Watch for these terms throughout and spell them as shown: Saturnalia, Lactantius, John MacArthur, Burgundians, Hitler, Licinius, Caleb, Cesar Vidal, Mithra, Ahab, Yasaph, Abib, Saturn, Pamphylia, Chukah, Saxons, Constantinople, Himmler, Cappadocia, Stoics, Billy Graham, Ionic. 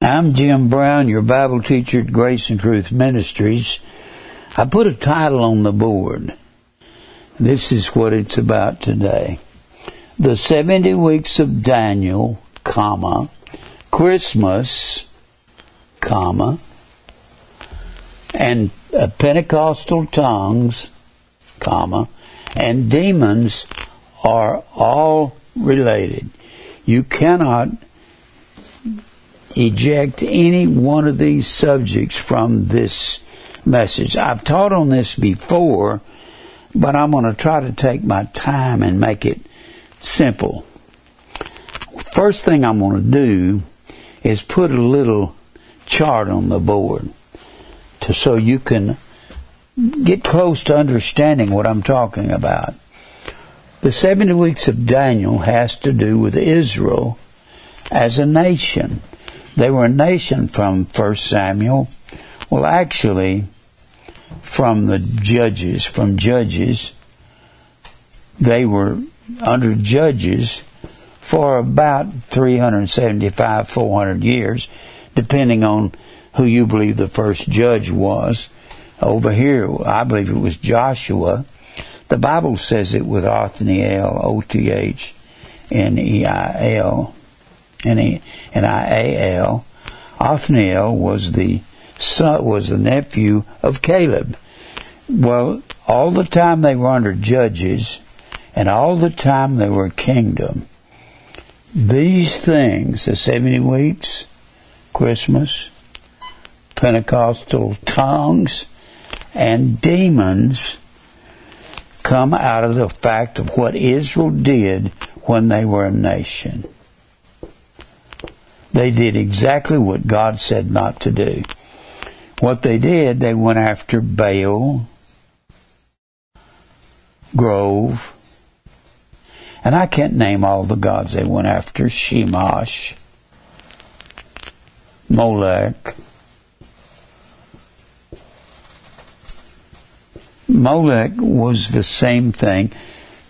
I'm Jim Brown, your Bible teacher at Grace and Truth Ministries. I put a title on the board. This is what it's about today. The 70 weeks of Daniel, Christmas, and Pentecostal tongues, and demons are all related. You cannot eject any one of these subjects from this message. I've taught on this before, but I'm going to try to take my time and make it simple. First thing I'm going to do is put a little chart on the board so you can get close to understanding what I'm talking about. The 70 weeks of Daniel has to do with Israel as a nation. They were a nation from 1 Samuel, well actually from the Judges, They were under Judges for about 375, 400 years, depending on who you believe the first judge was. Over here, I believe it was Joshua. The Bible says it with Othniel, O-T-H-N-E-I-L. N-I-A-L. Othniel was the son, was the nephew of Caleb. Well, all the time they were under judges, and all the time they were a kingdom. These things, the 70 weeks, Christmas, Pentecostal tongues, and demons, come out of the fact of what Israel did when they were a nation. They did exactly what God said not to do. What they did, they went after Baal, Grove, and I can't name all the gods they went after. Chemosh, Molech. Molech was the same thing.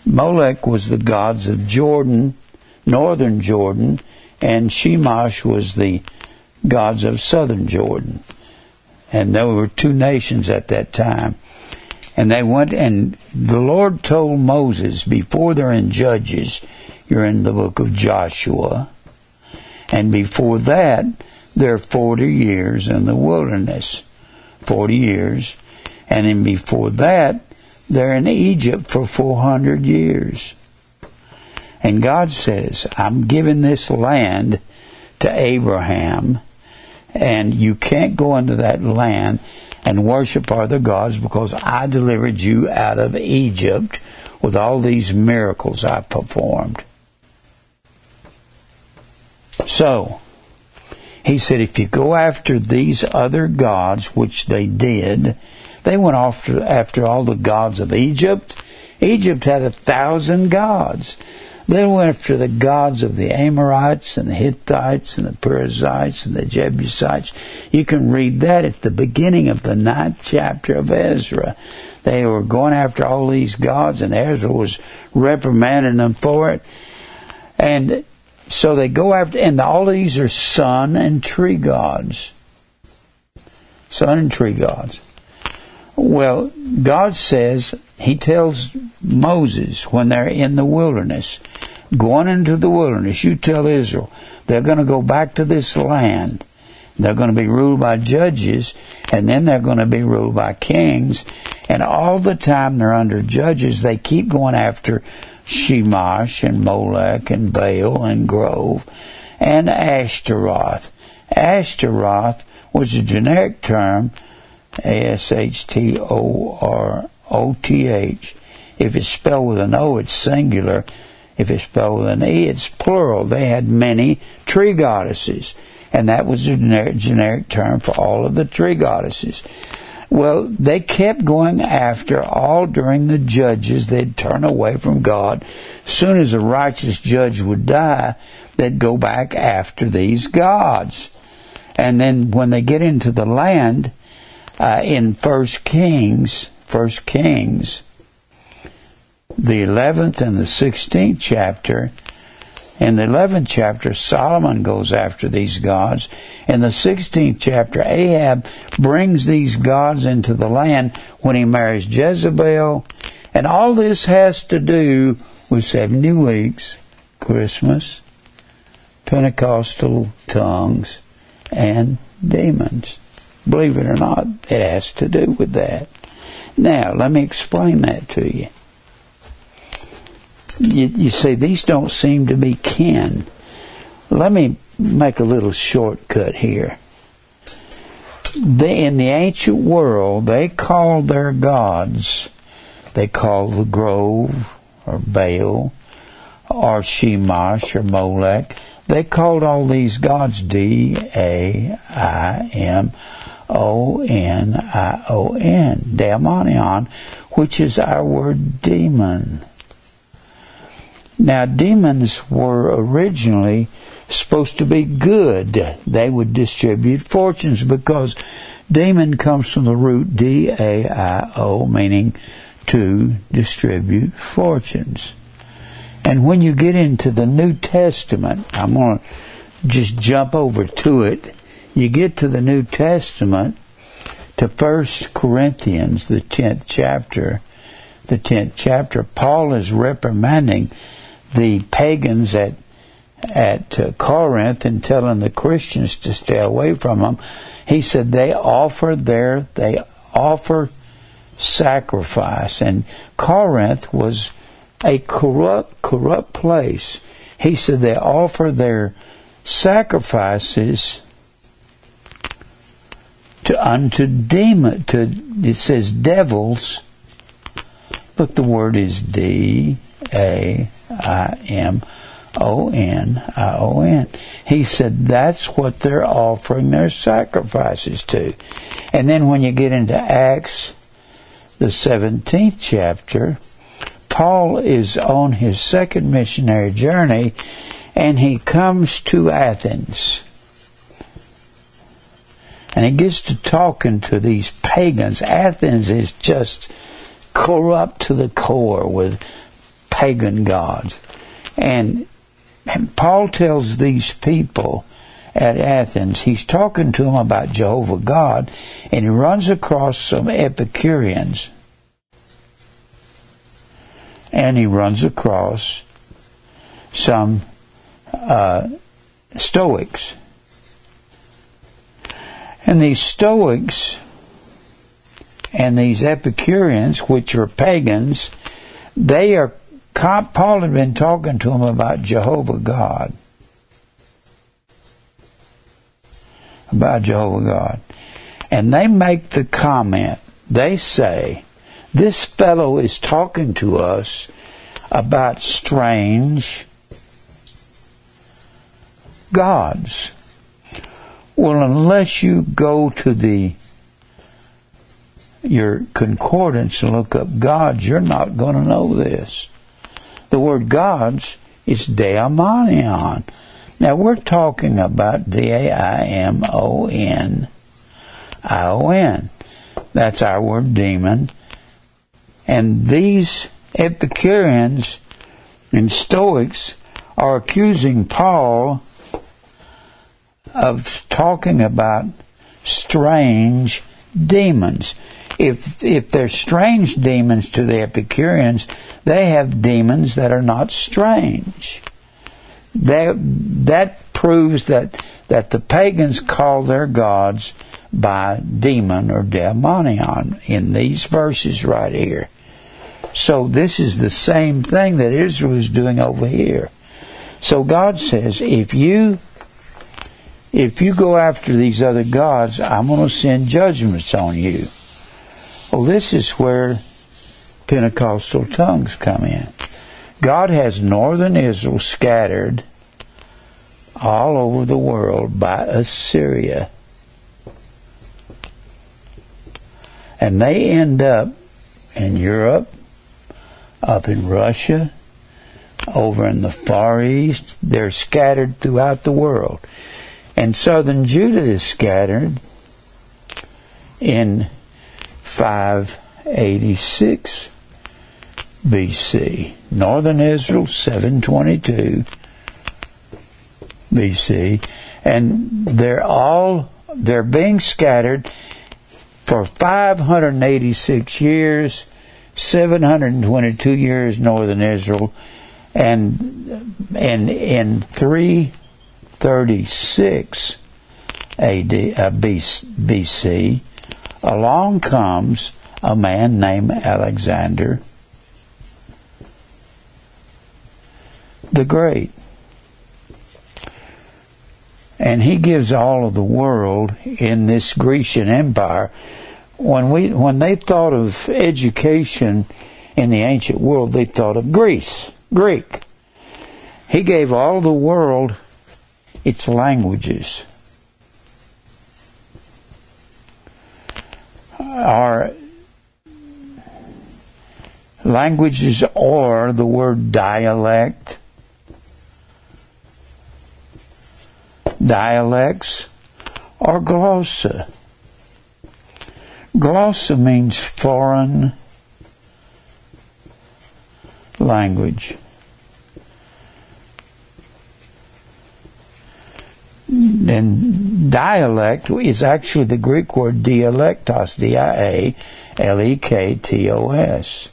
Molech was the gods of Jordan, northern Jordan, and Chemosh was the gods of southern Jordan. And there were two nations at that time. And they went, and the Lord told Moses, before they're in Judges, you're in the book of Joshua, and before that, they're 40 years in the wilderness. 40 years. And then before that, they're in Egypt for 400 years. And God says, I'm giving this land to Abraham, and you can't go into that land and worship other gods because I delivered you out of Egypt with all these miracles I performed. So, he said, if you go after these other gods, which they did, they went after all the gods of Egypt. Egypt had 1,000 gods. They went after the gods of the Amorites and the Hittites and the Perizzites and the Jebusites. You can read that at the beginning of the 9th chapter of Ezra. They were going after all these gods, and Ezra was reprimanding them for it. And so they go after, and all these are sun and tree gods. Well, God says, he tells Moses when they're in the wilderness, going into the wilderness, you tell Israel, they're going to go back to this land. They're going to be ruled by judges, and then they're going to be ruled by kings. And all the time they're under judges, they keep going after Chemosh and Molech and Baal and Grove and Ashtaroth. Ashtaroth was a generic term, A-S-H-T-O-R-O-T-H. If it's spelled with an O, it's singular. If it's spelled with an E, it's plural. They had many tree goddesses, and that was a generic term for all of the tree goddesses. Well, they kept going after all during the judges. They'd turn away from God. As soon as a righteous judge would die, they'd go back after these gods. And then when they get into the land, in 1 Kings, the 11th and the 16th chapter, In the 11th chapter, Solomon goes after these gods. In the 16th chapter, Ahab brings these gods into the land when he marries Jezebel. And all this has to do with 70 weeks, Christmas, Pentecostal tongues, and demons. Believe it or not, it has to do with that. Now, let me explain that to you. You see, these don't seem to be kin. Let me make a little shortcut here. In the ancient world, they called their gods, they called the Grove, or Baal, or Chemosh, or Molech. They called all these gods Daimonion, Daimonion, which is our word demon. Now, demons were originally supposed to be good. They would distribute fortunes because demon comes from the root D-A-I-O, meaning to distribute fortunes. And when you get into the New Testament, I'm going to just jump over to it. You get to the New Testament, to 1 Corinthians, the 10th chapter. The 10th chapter, Paul is reprimanding the pagans at Corinth and telling the Christians to stay away from them. He said they offer sacrifice, and Corinth was a corrupt place. He said they offer their sacrifices it says devils, but the word is Daimonion. He said that's what they're offering their sacrifices to. And then when you get into Acts, the 17th chapter, Paul is on his second missionary journey, and he comes to Athens. And he gets to talking to these pagans. Athens is just corrupt to the core with pagan gods. And Paul tells these people at Athens, he's talking to them about Jehovah God, and he runs across some Epicureans. And he runs across some Stoics. And these Stoics and these Epicureans, which are pagans, Paul had been talking to them about Jehovah God. And they make the comment, they say, this fellow is talking to us about strange gods. Well, unless you go to your concordance and look up gods, you're not going to know this. The word gods is daimonion. Now, we're talking about Daimonion. That's our word demon. And these Epicureans and Stoics are accusing Paul of talking about strange demons. If they're strange demons to the Epicureans, they have demons that are not strange. That proves that the pagans call their gods by demon or daimonion in these verses right here. So this is the same thing that Israel is doing over here. So God says, if you go after these other gods, I'm going to send judgments on you. Well, this is where Pentecostal tongues come in. God has northern Israel scattered all over the world by Assyria. And they end up in Europe, up in Russia, over in the Far East. They're scattered throughout the world. And southern Judah is scattered in 586 BC. Northern Israel, 722 BC, and they're being scattered for 586 years, 722 years northern Israel, and in 336 AD BC, along comes a man named Alexander the Great. And he gives all of the world in this Grecian Empire. When they thought of education in the ancient world, they thought of Greece, Greek. He gave all the world its languages. Or the word dialect. Dialects or glossa. Glossa means foreign language. And dialect is actually the Greek word dialektos, dialektos.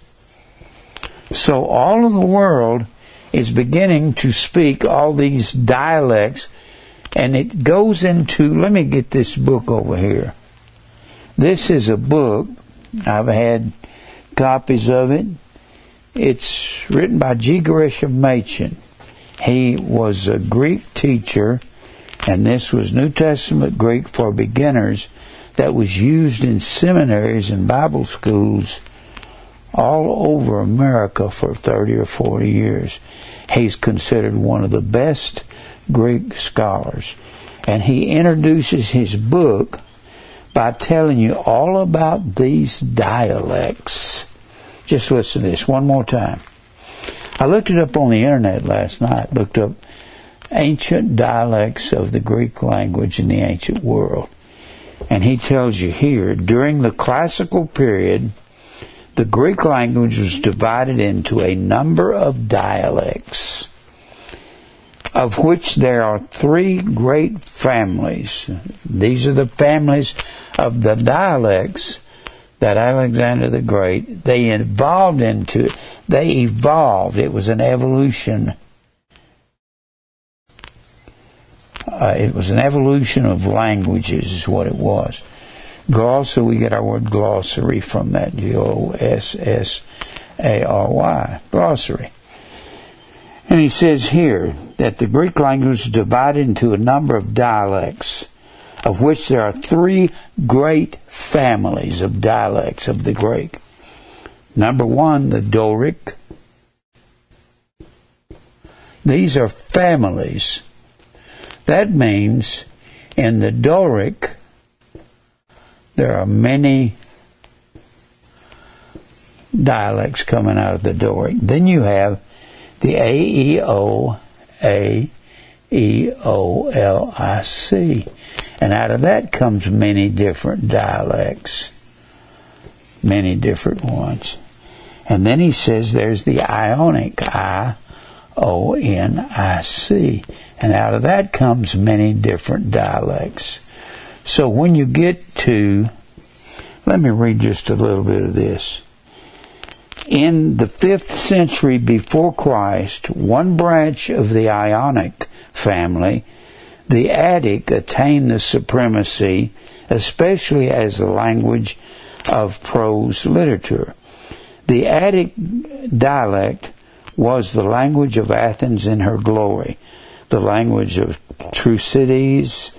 So all of the world is beginning to speak all these dialects, and it goes into, let me get this book over here. This is a book, I've had copies of it. It's written by G. Gresham Machen. He was a Greek teacher, and this was New Testament Greek for beginners that was used in seminaries and Bible schools all over America for 30 or 40 years. He's considered one of the best Greek scholars. And he introduces his book by telling you all about these dialects. Just listen to this one more time. I looked it up on the internet last night, looked up ancient dialects of the Greek language in the ancient world. And he tells you here, during the classical period, the Greek language was divided into a number of dialects, of which there are three great families. These are the families of the dialects that Alexander the Great, they evolved. It was an evolution. It was an evolution of languages is what it was. Glossa, we get our word glossary from that, glossary, glossary. And he says here that the Greek language is divided into a number of dialects, of which there are three great families of dialects of the Greek. Number one, the Doric. These are families. That means in the Doric, there are many dialects coming out of the Doric. Then you have the Aeolic. And out of that comes many different dialects. Many different ones. And then he says there's the Ionic, Ionic. And out of that comes many different dialects. So when you get to, let me read just a little bit of this. In the 5th century before Christ, one branch of the Ionic family, the Attic, attained the supremacy, especially as the language of prose literature. The Attic dialect was the language of Athens in her glory, the language of Thucydides,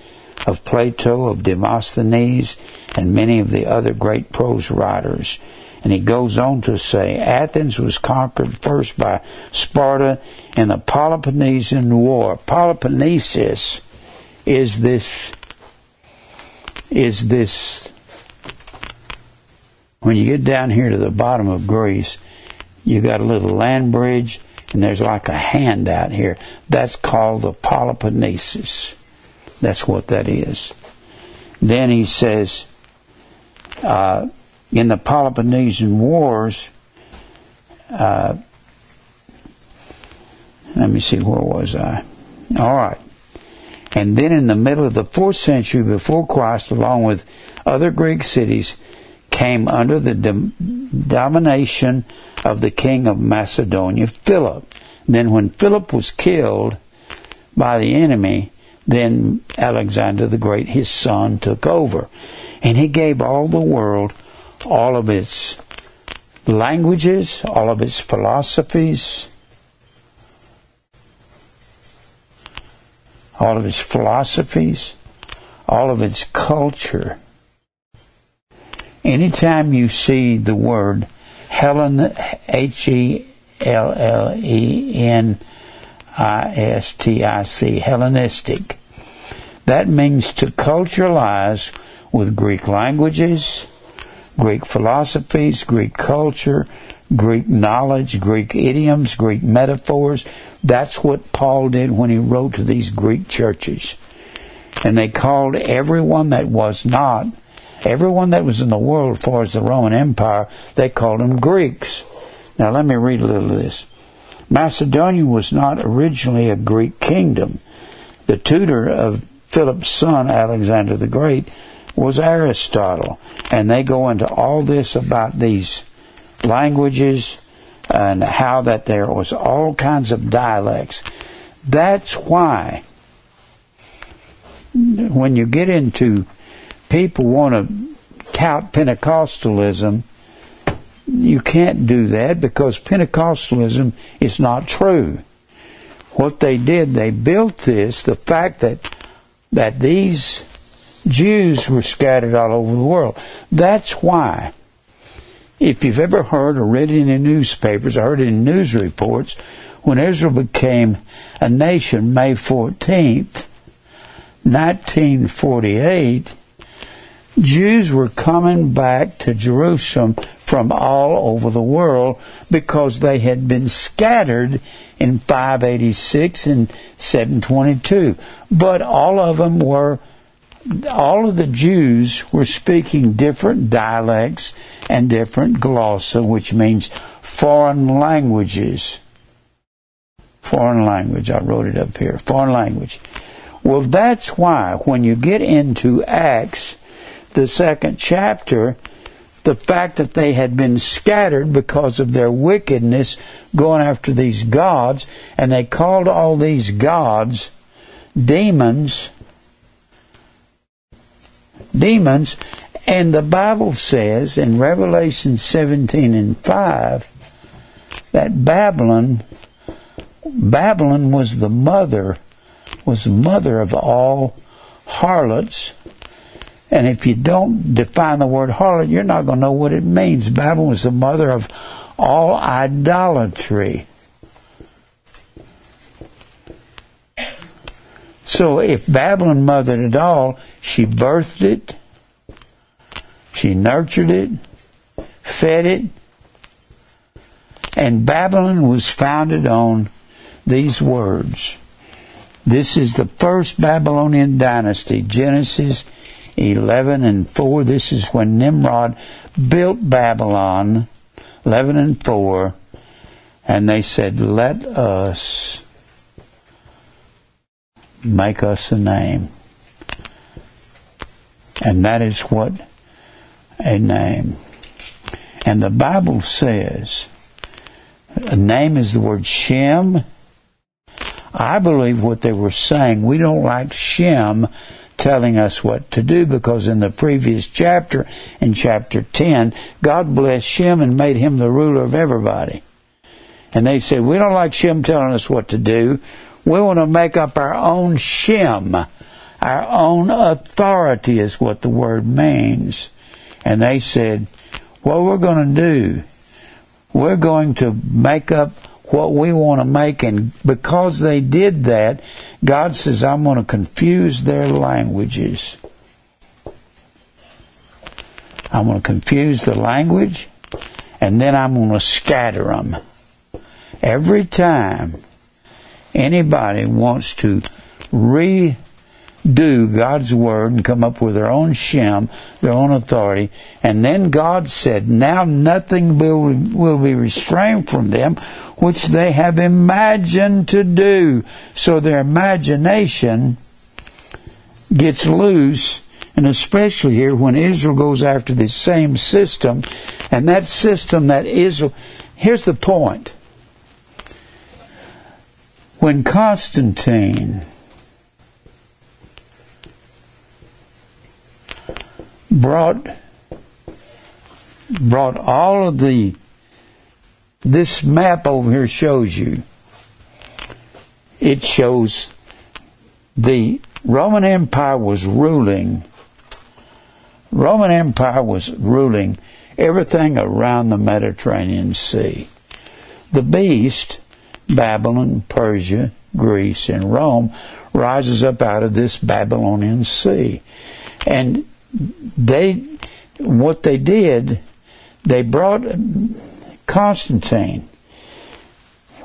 of Plato, of Demosthenes, and many of the other great prose writers. And he goes on to say, Athens was conquered first by Sparta in the Peloponnesian War. Peloponnesus is this, when you get down here to the bottom of Greece, you got a little land bridge, and there's like a hand out here. That's called the Peloponnesus. That's what that is. Then he says, in the Peloponnesian Wars, let me see, where was I? All right. and then in the middle of the 4th century before Christ, along with other Greek cities, came under the domination of the king of Macedonia, Philip. Then when Philip was killed by the enemy, then Alexander the Great, his son, took over. And he gave all the world all of its languages, all of its philosophies, all of its culture. Anytime you see the word Hellen, Hellenistic, Hellenistic, that means to culturalize with Greek languages, Greek philosophies, Greek culture, Greek knowledge, Greek idioms, Greek metaphors. That's what Paul did when he wrote to these Greek churches. And they called everyone that was not, everyone that was in the world as far as the Roman Empire, they called them Greeks. Now let me read a little of this. Macedonia was not originally a Greek kingdom. The tutor of Philip's son, Alexander the Great, was Aristotle. And they go into all this about these languages and how that there was all kinds of dialects. That's why when you get into people want to tout Pentecostalism, you can't do that because Pentecostalism is not true. What they did, they built this, the fact that these Jews were scattered all over the world. That's why, if you've ever heard or read it in the newspapers, or heard it in news reports, when Israel became a nation May 14th, 1948, Jews were coming back to Jerusalem from all over the world because they had been scattered in 586 and 722. But all of the Jews were speaking different dialects and different glossa, which means foreign languages. Foreign language, I wrote it up here. Foreign language. Well, that's why when you get into Acts, the 2nd chapter, the fact that they had been scattered because of their wickedness going after these gods, and they called all these gods demons. Demons, and the Bible says in Revelation 17:5 that Babylon was the mother of all harlots. And if you don't define the word harlot, you're not going to know what it means. Babylon was the mother of all idolatry. So if Babylon mothered it all, she birthed it, she nurtured it, fed it, and Babylon was founded on these words. This is the first Babylonian dynasty, Genesis 11:4. This is when Nimrod built Babylon, 11:4, and they said, "Let us make us a name." And that is what a name. And the Bible says a name is the word Shem. I believe what they were saying, we don't like Shem telling us what to do, because in the previous chapter, in chapter 10, God blessed Shem and made him the ruler of everybody. And they said, we don't like Shem telling us what to do. We want to make up our own Shem. Our own authority is what the word means. And they said, what we're going to do, we're going to make up what we want to make. And because they did that, God says, I'm going to confuse their languages. I'm going to confuse the language, and then I'm going to scatter them. Every time anybody wants to redo God's word and come up with their own Shem, their own authority, and then God said, now nothing will be restrained from them, which they have imagined to do. So their imagination gets loose, and especially here when Israel goes after the same system, and that system that Israel... Here's the point. When Constantine brought all of the... This map over here shows you. It shows the Roman Empire was ruling. Roman Empire was ruling everything around the Mediterranean Sea. The beast, Babylon, Persia, Greece, and Rome, rises up out of this Babylonian sea. And they brought Constantine,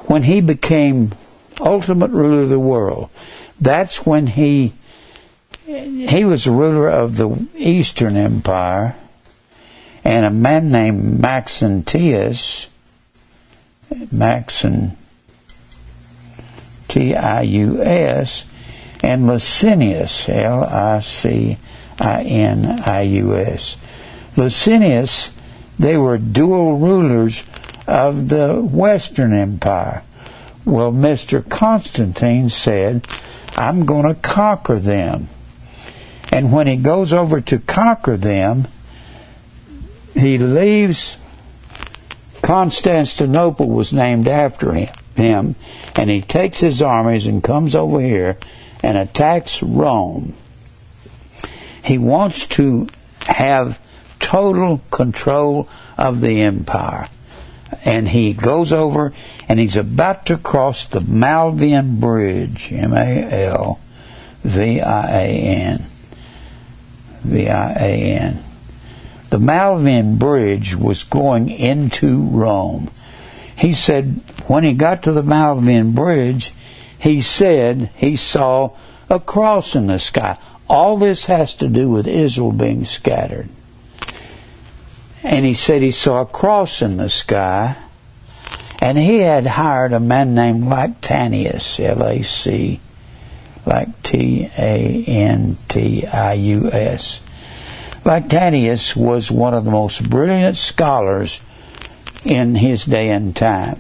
when he became ultimate ruler of the world, that's when he was the ruler of the Eastern Empire, and a man named Maxentius, Maxentius, and Licinius, L-I-C-I-N-I-U-S. Licinius, they were dual rulers of the Western Empire. Well, Mr. Constantine said, I'm going to conquer them. And when he goes over to conquer them, he leaves. Constantinople was named after him, and he takes his armies and comes over here and attacks Rome. He wants to have total control of the empire. And he goes over, and he's about to cross the Milvian Bridge, M-A-L-V-I-A-N. V-I-A-N. The Milvian Bridge was going into Rome. He said, when he got to the Milvian Bridge, he said he saw a cross in the sky. All this has to do with Israel being scattered. And he said he saw a cross in the sky, and he had hired a man named Lactantius, L-A-C, like T-A-N-T-I-U-S. Lactantius was one of the most brilliant scholars in his day and time.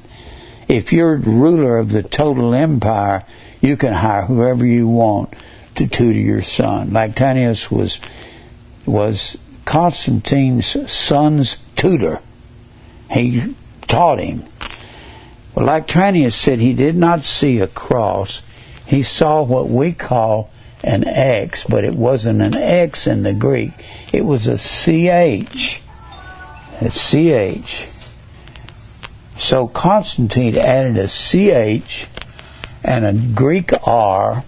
If you're ruler of the total empire, you can hire whoever you want to tutor your son. Lactantius was Constantine's son's tutor. He taught him. Well, Lactantius said he did not see a cross. He saw what we call an X, but it wasn't an X in the Greek. It was a CH. A CH. So Constantine added a CH and a Greek R,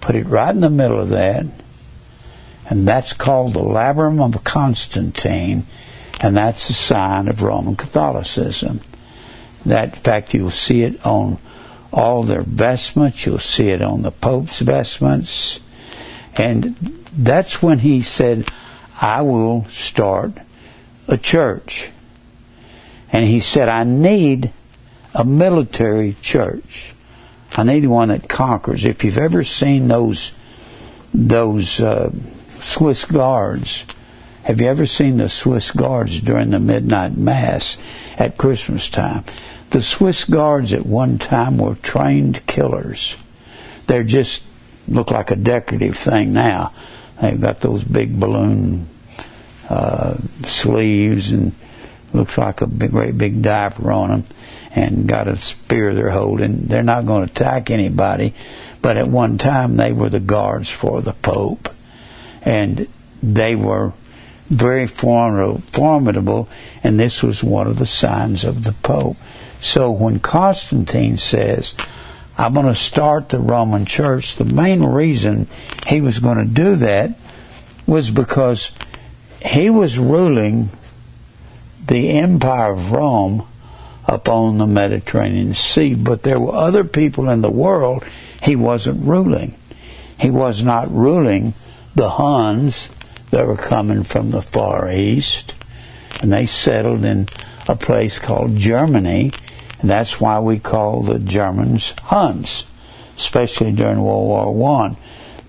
put it right in the middle of that, and that's called the Labyrinth of Constantine, and that's a sign of Roman Catholicism. That fact, you'll see it on all their vestments, you'll see it on the Pope's vestments, and that's when he said, I will start a church. And he said, I need a military church. I need one that conquers. If you've ever seen those Swiss Guards. Have you ever seen the Swiss Guards during the midnight mass at Christmas time? The Swiss Guards at one time were trained killers. They just look like a decorative thing now. They've got those big balloon sleeves and looks like a great big diaper on them, and got a spear they're holding. They're not going to attack anybody, but at one time they were the guards for the Pope. And they were very formidable, and this was one of the signs of the Pope. So when Constantine says, I'm going to start the Roman Church, the main reason he was going to do that was because he was ruling the Empire of Rome upon the Mediterranean Sea, but there were other people in the world he wasn't ruling. He was not ruling the Huns that were coming from the Far East, and they settled in a place called Germany, and that's why we call the Germans Huns, especially during World War I.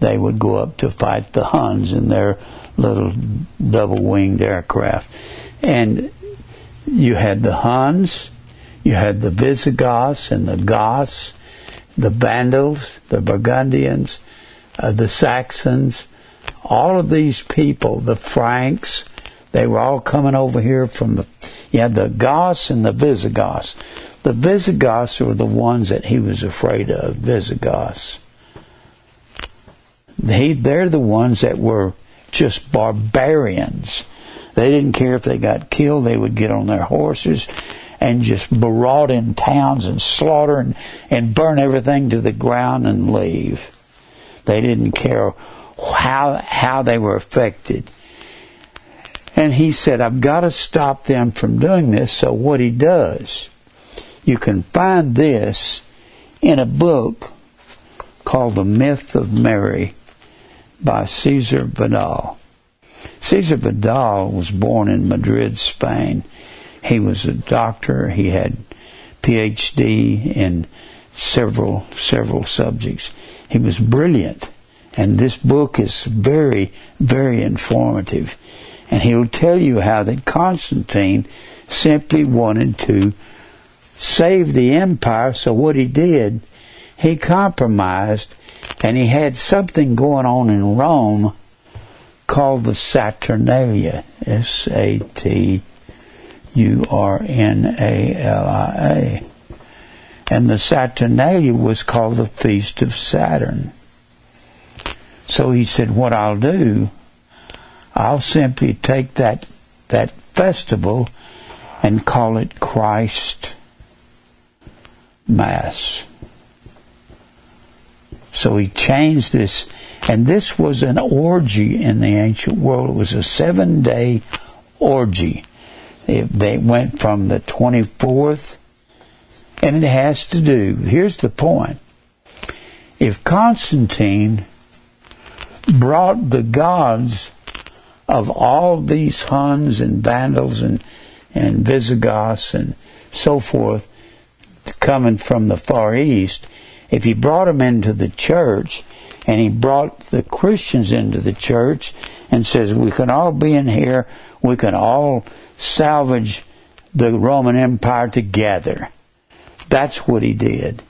they would go up to fight the Huns in their little double-winged aircraft. And you had the Huns, you had the Visigoths and the Goths, the Vandals, the Burgundians, the Saxons, all of these people, the Franks, they were all coming over here from the... You had the Goths and the Visigoths. The Visigoths were the ones that he was afraid of, Visigoths. They're the ones that were just barbarians. They didn't care if they got killed. They would get on their horses and just maraud in towns and slaughter and burn everything to the ground and leave. They didn't care how they were affected. And he said, I've got to stop them from doing this. So what he does, you can find this in a book called The Myth of Mary by Cesar Vidal. Cesar Vidal was born in Madrid, Spain. He was a doctor. He had PhD in several subjects. He was brilliant. And this book is very, very informative. And he'll tell you how that Constantine simply wanted to save the empire. So what he did, he compromised, and he had something going on in Rome called the Saturnalia, Saturnalia. And the Saturnalia was called the Feast of Saturn. So he said, what I'll do, I'll simply take that festival and call it Christ Mass. So he changed this, and this was an orgy in the ancient world. It was a 7-day orgy. They went from the 24th, and it has to do, here's the point, if Constantine brought the gods of all these Huns and Vandals and Visigoths and so forth coming from the Far East, if he brought them into the church and he brought the Christians into the church and says, we can all be in here, we can all salvage the Roman Empire together. That's what he did.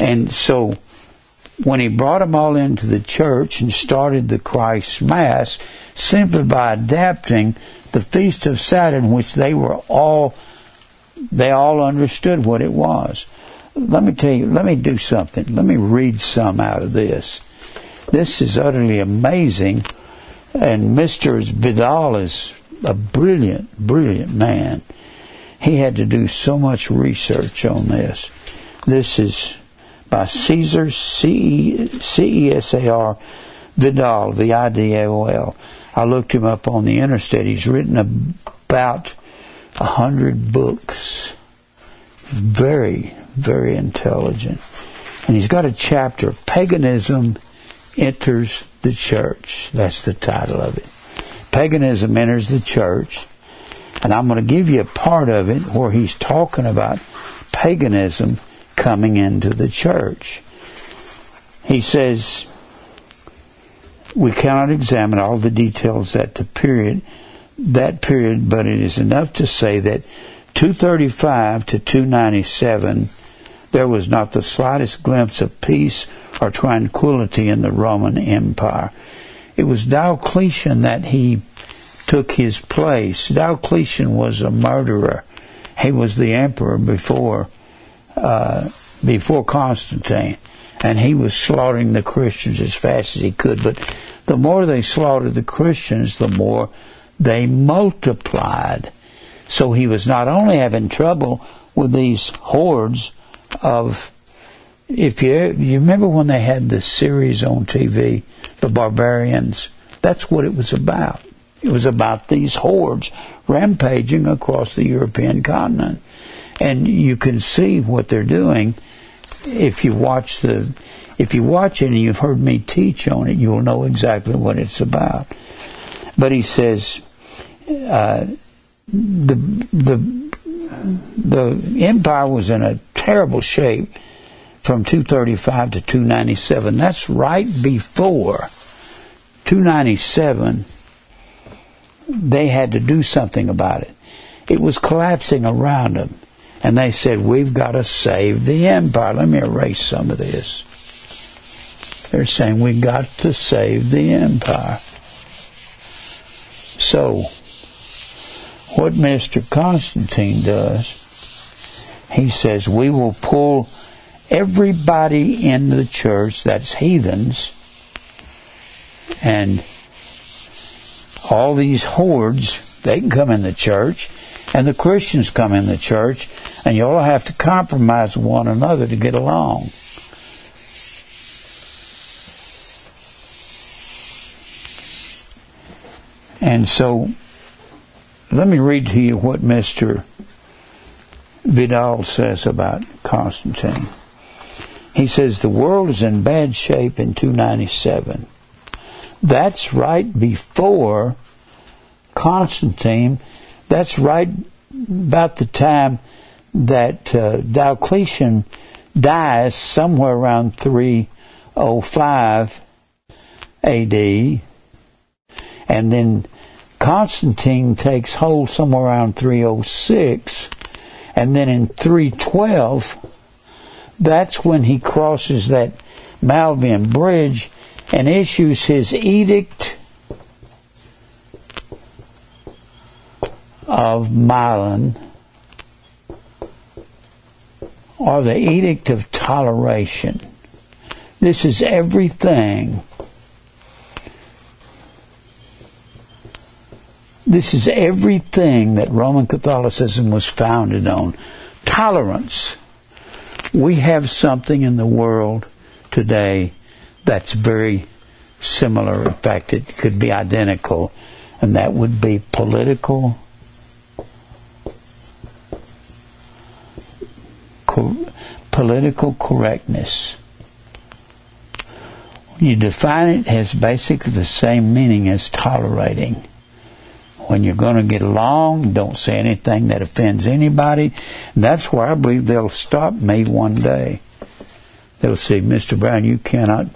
And so when he brought them all into the church and started the Christ Mass, simply by adapting the Feast of Saturn, which they all understood what it was. Let me tell you, let me do something. Let me read some out of this. This is utterly amazing, and Mr. Vidal is a brilliant, brilliant man. He had to do so much research on this. This is by Cesar, C-E-S-A-R, Vidal, V-I-D-A-O-L. I looked him up on the interstate. He's written about 100 books. Very, very intelligent. And he's got a chapter, Paganism Enters the Church. That's the title of it. Paganism Enters the Church. And I'm going to give you a part of it where he's talking about paganism coming into the church. He says, we cannot examine all the details at that period, but it is enough to say that 235 to 297, there was not the slightest glimpse of peace or tranquility in the Roman Empire. It was Diocletian that he took his place. Diocletian was a murderer. He was the emperor before Constantine, and he was slaughtering the Christians as fast as he could. But the more they slaughtered the Christians, the more they multiplied. So he was not only having trouble with these hordes of... If you remember when they had the series on TV, The Barbarians, that's what it was about. It was about these hordes rampaging across the European continent. And you can see what they're doing if you watch it and you've heard me teach on it, you'll know exactly what it's about. But he says the empire was in a terrible shape from 235 to 297. That's right before 297. They had to do something about it. It was collapsing around them. And they said, we've got to save the empire. Let me erase some of this. They're saying, we've got to save the empire. So, what Mr. Constantine does, he says, we will pull everybody in the church that's heathens and all these hordes, they can come in the church, and the Christians come in the church, and you all have to compromise one another to get along. And so, let me read to you what Mr. Vidal says about Constantine. He says, the world is in bad shape in 297. That's right before Constantine. That's right about the time that Diocletian dies, somewhere around 305 A.D., and then Constantine takes hold somewhere around 306, and then in 312, that's when he crosses that Milvian Bridge and issues his edict of Milan, or the Edict of Toleration. This is everything. This is everything that Roman Catholicism was founded on. Tolerance. We have something in the world today that's very similar. In fact, it could be identical, and that would be political correctness. When you define it, it has basically the same meaning as tolerating. When you're going to get along, don't say anything that offends anybody. And that's why I believe they'll stop me one day. They'll say, Mr. Brown, you cannot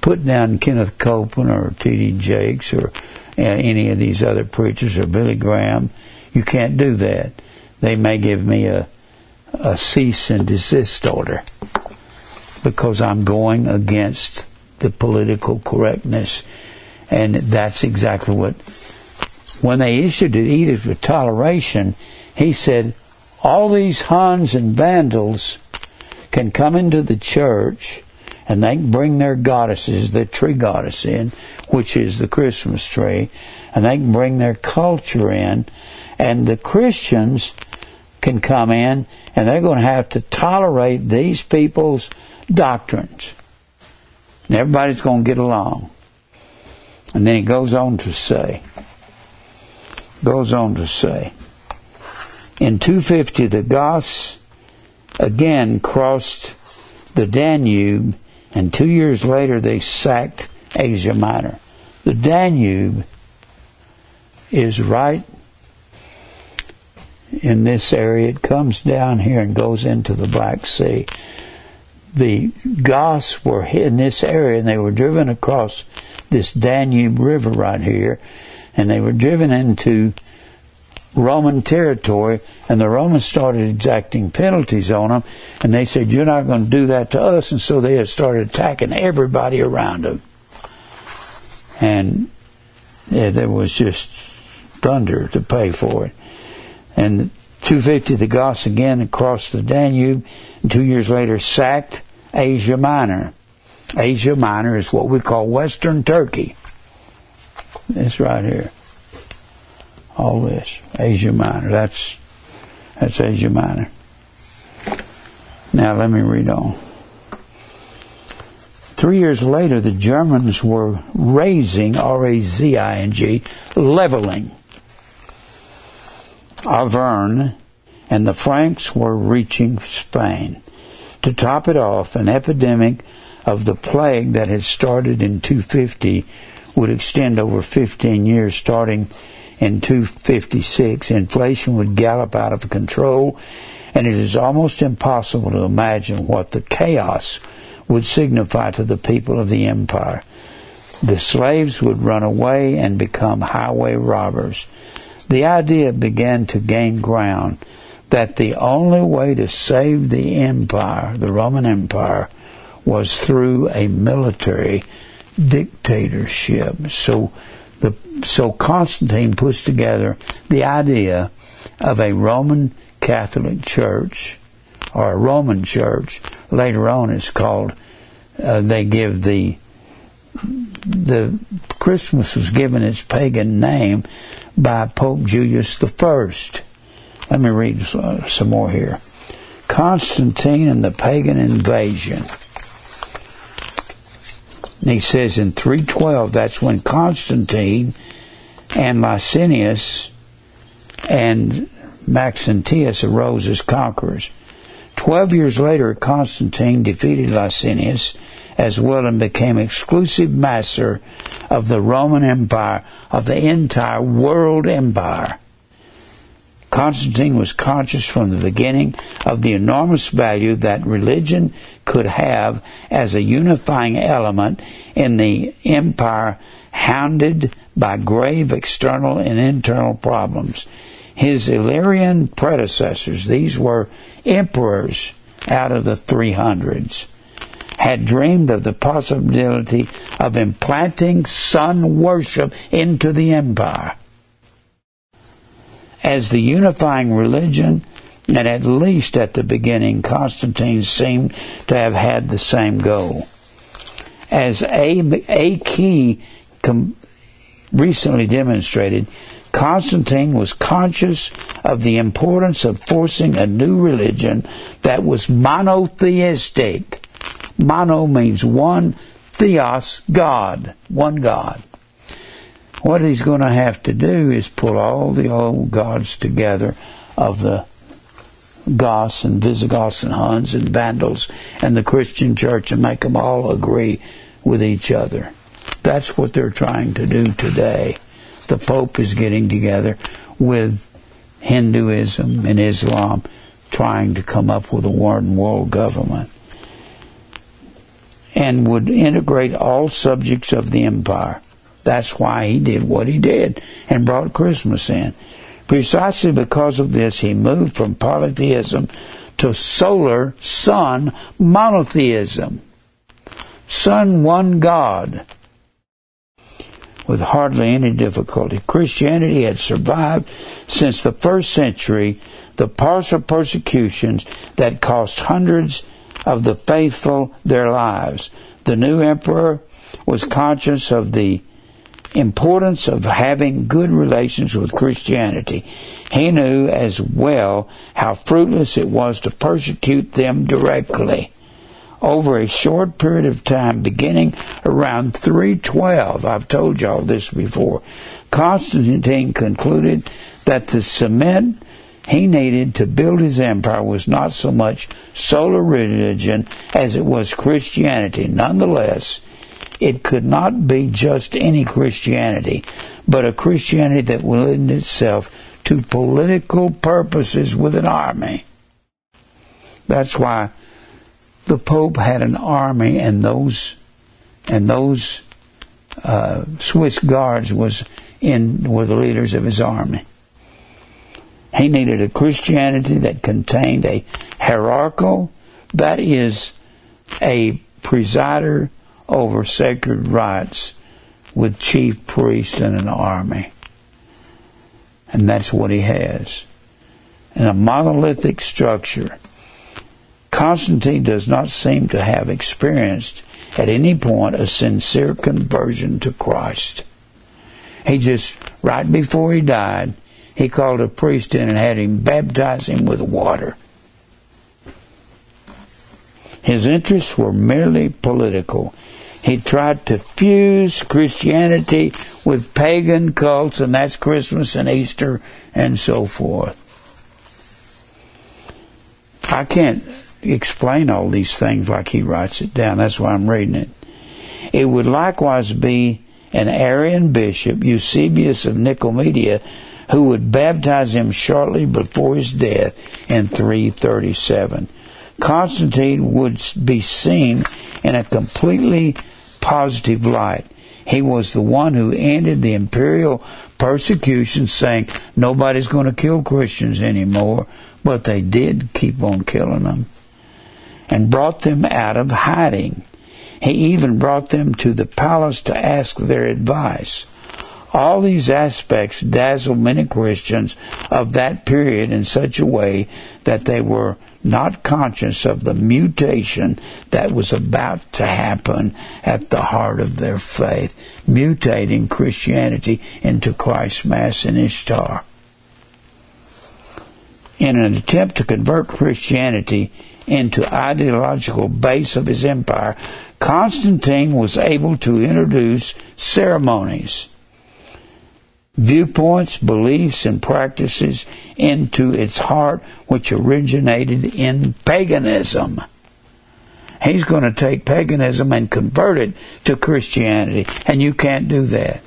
put down Kenneth Copeland or T.D. Jakes or any of these other preachers or Billy Graham. You can't do that. They may give me a cease and desist order because I'm going against the political correctness, and that's exactly what, when they issued the Edict of Toleration, he said all these Huns and Vandals can come into the church and they can bring their goddesses, their tree goddess in, which is the Christmas tree, and they can bring their culture in, and the Christians can come in and they're going to have to tolerate these people's doctrines. And everybody's going to get along. And then he goes on to say, in 250 the Goths again crossed the Danube, and 2 years later they sacked Asia Minor. The Danube is right in this area. It comes down here and goes into the Black Sea. The Goths were in this area, and they were driven across this Danube River right here, and they were driven into Roman territory, and the Romans started exacting penalties on them, and they said, you're not going to do that to us, and so they had started attacking everybody around them. And yeah, there was just thunder to pay for it. And 250, the Goths again across the Danube, and 2 years later sacked Asia Minor. Asia Minor is what we call Western Turkey. This right here. All this. Asia Minor. That's Asia Minor. Now let me read on. 3 years later, the Germans were razing, R-A-Z-I-N-G, leveling Auvergne, and the Franks were reaching Spain. To top it off, an epidemic of the plague that had started in 250 would extend over 15 years, starting in 256. Inflation would gallop out of control, and it is almost impossible to imagine what the chaos would signify to the people of the empire. The slaves would run away and become highway robbers. The idea began to gain ground that the only way to save the empire, the Roman Empire, was through a military dictatorship. So Constantine puts together the idea of a Roman Catholic Church, or a Roman Church. Later on it's called, they give the Christmas was given its pagan name by Pope Julius I. Let me read some more here. Constantine and the Pagan Invasion. And he says in 312, that's when Constantine and Licinius and Maxentius arose as conquerors. 12 years later, Constantine defeated Licinius as well and became exclusive master of the Roman Empire, of the entire world empire. Constantine was conscious from the beginning of the enormous value that religion could have as a unifying element in the empire hounded by grave external and internal problems. His Illyrian predecessors, these were emperors out of the 300s, had dreamed of the possibility of implanting sun worship into the empire as the unifying religion, and at least at the beginning, Constantine seemed to have had the same goal. As a key recently demonstrated, Constantine was conscious of the importance of forcing a new religion that was monotheistic. Mono means one, theos, God, one God. What he's going to have to do is pull all the old gods together of the Goths and Visigoths and Huns and Vandals and the Christian church and make them all agree with each other. That's what they're trying to do today. The Pope is getting together with Hinduism and Islam, trying to come up with a one world government, and would integrate all subjects of the empire. That's why he did what he did and brought Christmas in. Precisely because of this, he moved from polytheism to solar sun monotheism. Sun, one God. With hardly any difficulty, Christianity had survived since the first century the partial persecutions that cost hundreds of the faithful their lives. The new emperor was conscious of the importance of having good relations with Christianity. He knew as well how fruitless it was to persecute them directly. Over a short period of time, beginning around 312, I've told y'all this before, Constantine concluded that the cement he needed to build his empire was not so much solar religion as it was Christianity. Nonetheless, it could not be just any Christianity, but a Christianity that will lend itself to political purposes with an army. That's why the Pope had an army, and those Swiss guards were the leaders of his army. He needed a Christianity that contained a hierarchal, that is, a presider over sacred rites with chief priests and an army. And that's what he has. In a monolithic structure, Constantine does not seem to have experienced at any point a sincere conversion to Christ. He just, right before he died, he called a priest in and had him baptize him with water. His interests were merely political. He tried to fuse Christianity with pagan cults, and that's Christmas and Easter and so forth. I can't explain all these things like he writes it down. That's why I'm reading it. It would likewise be an Arian bishop, Eusebius of Nicomedia, who would baptize him shortly before his death in 337. Constantine would be seen in a completely positive light. He was the one who ended the imperial persecution, saying nobody's going to kill Christians anymore, but they did keep on killing them, and brought them out of hiding. He even brought them to the palace to ask their advice. All these aspects dazzled many Christians of that period in such a way that they were not conscious of the mutation that was about to happen at the heart of their faith, mutating Christianity into Christ's Mass and Ishtar. In an attempt to convert Christianity into ideological base of his empire, Constantine was able to introduce ceremonies, viewpoints, beliefs, and practices into its heart, which originated in paganism. He's going to take paganism and convert it to Christianity, and you can't do that.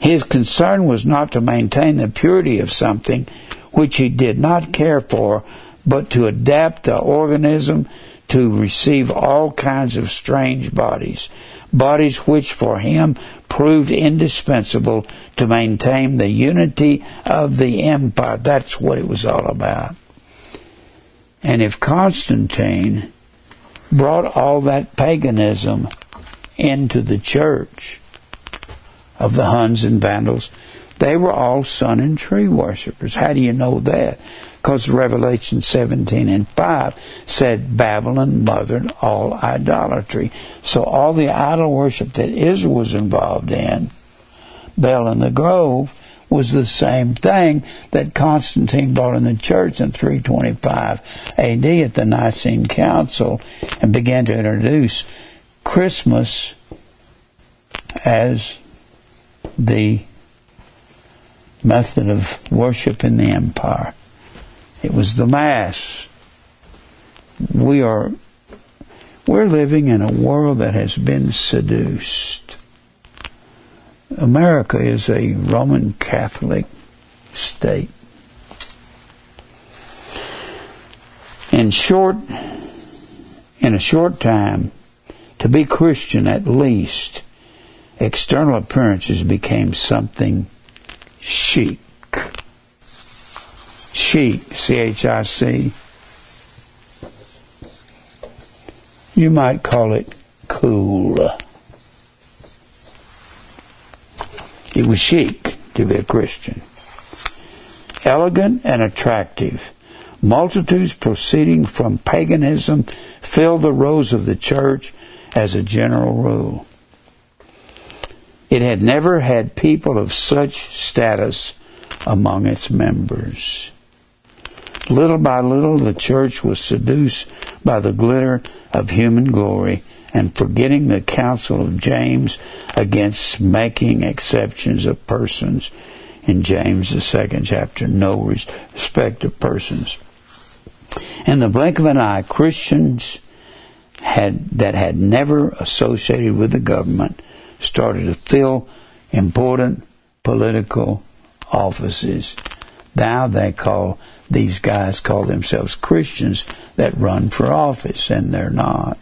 His concern was not to maintain the purity of something which he did not care for, but to adapt the organism to receive all kinds of strange bodies which for him proved indispensable to maintain the unity of the empire. That's what it was all about. And if Constantine brought all that paganism into the church of the Huns and Vandals, they were all sun and tree worshippers. How do you know that? Because Revelation 17:5 said Babylon mothered all idolatry. So all the idol worship that Israel was involved in, Baal and the Grove, was the same thing that Constantine brought in the church in 325 AD at the Nicene Council, and began to introduce Christmas as the method of worship in the empire. It was the Mass. We're living in a world that has been seduced. America is a Roman Catholic state. In a short time, to be Christian at least, external appearances became something chic. Chic, C-H-I-C. You might call it cool. It was chic to be a Christian. Elegant and attractive. Multitudes proceeding from paganism filled the rows of the church as a general rule. It had never had people of such status among its members. Little by little, the church was seduced by the glitter of human glory, and forgetting the counsel of James against making exceptions of persons. In James, the 2nd chapter, no respect of persons. In the blink of an eye, Christians that had never associated with the government started to fill important political offices. Now they these guys call themselves Christians that run for office, and they're not.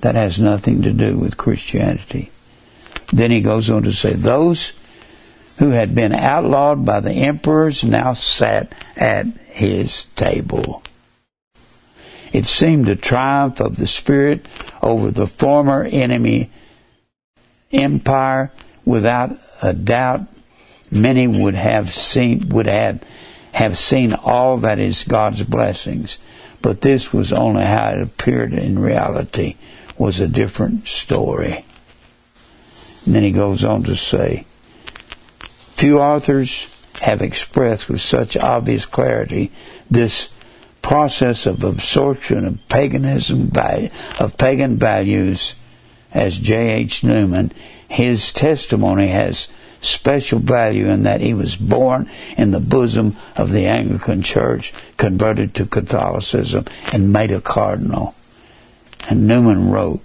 That has nothing to do with Christianity. Then he goes on to say, those who had been outlawed by the emperors now sat at his table. It seemed a triumph of the Spirit over the former enemy empire. Without a doubt, many would have seen all that is God's blessings, but this was only how it appeared in reality, was a different story. And then he goes on to say, few authors have expressed with such obvious clarity this process of absorption of paganism, of pagan values, as J.H. Newman. His testimony has special value in that he was born in the bosom of the Anglican Church, converted to Catholicism, and made a cardinal. And Newman wrote,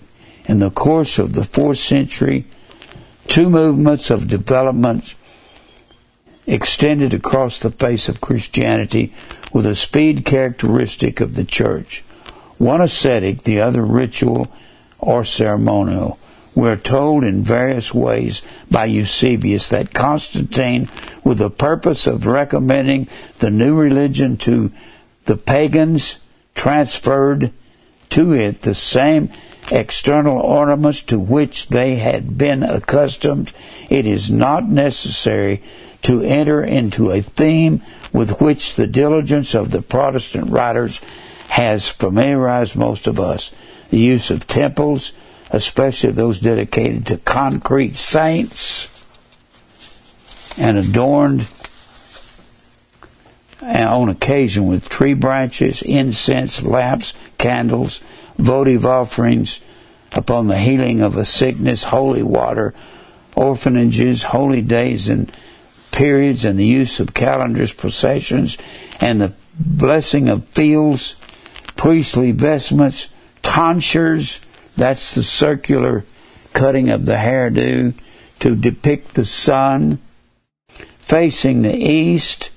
in the course of the 4th century, two movements of development extended across the face of Christianity with a speed characteristic of the church, one ascetic, the other ritual or ceremonial. We are told in various ways by Eusebius that Constantine, with the purpose of recommending the new religion to the pagans, transferred to it the same external ornaments to which they had been accustomed. It is not necessary to enter into a theme with which the diligence of the Protestant writers has familiarized most of us. The use of temples, especially those dedicated to concrete saints and adorned on occasion with tree branches, incense, lamps, candles, votive offerings upon the healing of a sickness, holy water, orphanages, holy days and periods, and the use of calendars, processions, and the blessing of fields, priestly vestments, tonsures, that's the circular cutting of the hairdo to depict the sun, facing the east,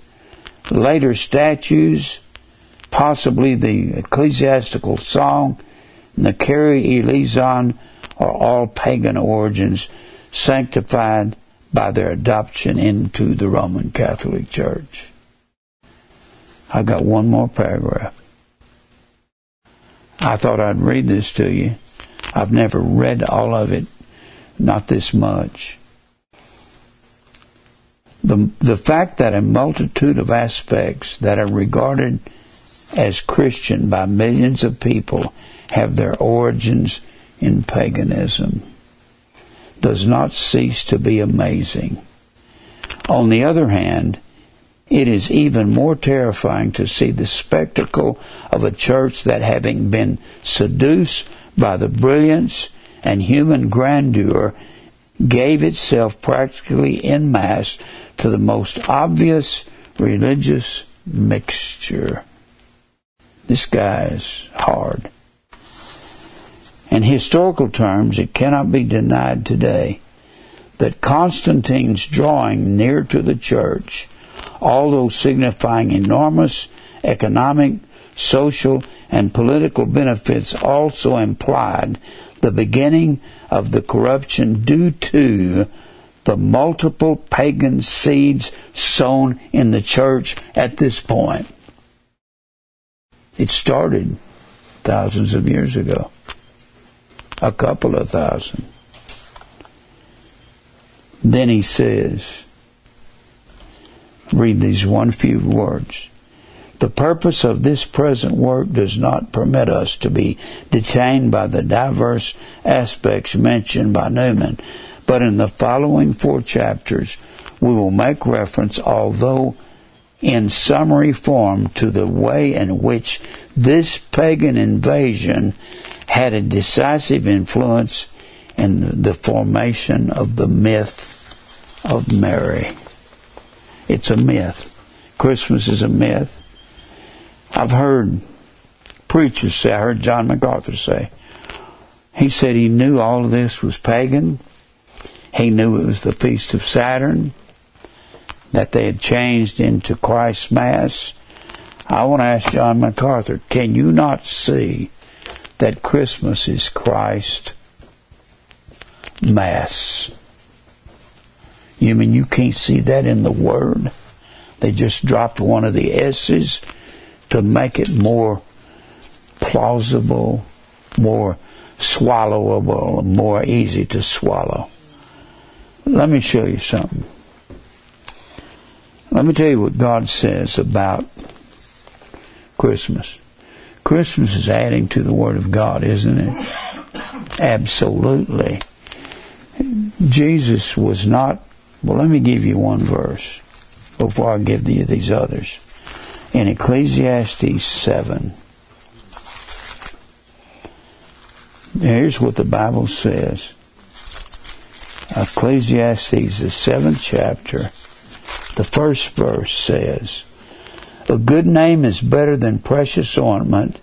later statues, possibly the ecclesiastical song, and the Kyrie eleison are all pagan origins, sanctified by their adoption into the Roman Catholic Church. I got one more paragraph. I thought I'd read this to you. I've never read all of it, not this much. The fact that a multitude of aspects that are regarded as Christian by millions of people have their origins in paganism does not cease to be amazing. On the other hand, it is even more terrifying to see the spectacle of a church that, having been seduced by the brilliance and human grandeur, gave itself practically en masse to the most obvious religious mixture. This guy is hard. In historical terms, it cannot be denied today that Constantine's drawing near to the church, although signifying enormous economic, social, and political benefits, also implied the beginning of the corruption due to the multiple pagan seeds sown in the church at this point. It started thousands of years ago. A couple of thousand. Then he says, read these one few words. The purpose of this present work does not permit us to be detained by the diverse aspects mentioned by Newman, but in the following 4 chapters we will make reference, although in summary form, to the way in which this pagan invasion had a decisive influence in the formation of the myth of Mary. It's a myth. Christmas is a myth. I've heard preachers say, I heard John MacArthur say, he said he knew all of this was pagan. He knew it was the Feast of Saturn that they had changed into Christ's Mass. I want to ask John MacArthur, can you not see that Christmas is Christ Mass? You mean you can't see that in the Word? They just dropped one of the S's to make it more plausible, more swallowable, more easy to swallow. Let me show you something. Let me tell you what God says about Christmas. Christmas is adding to the Word of God, isn't it? Absolutely. Jesus was not... Well, let me give you one verse before I give you these others. In Ecclesiastes 7, here's what the Bible says. Ecclesiastes, the 7th chapter, the first verse says, a good name is better than precious ointment,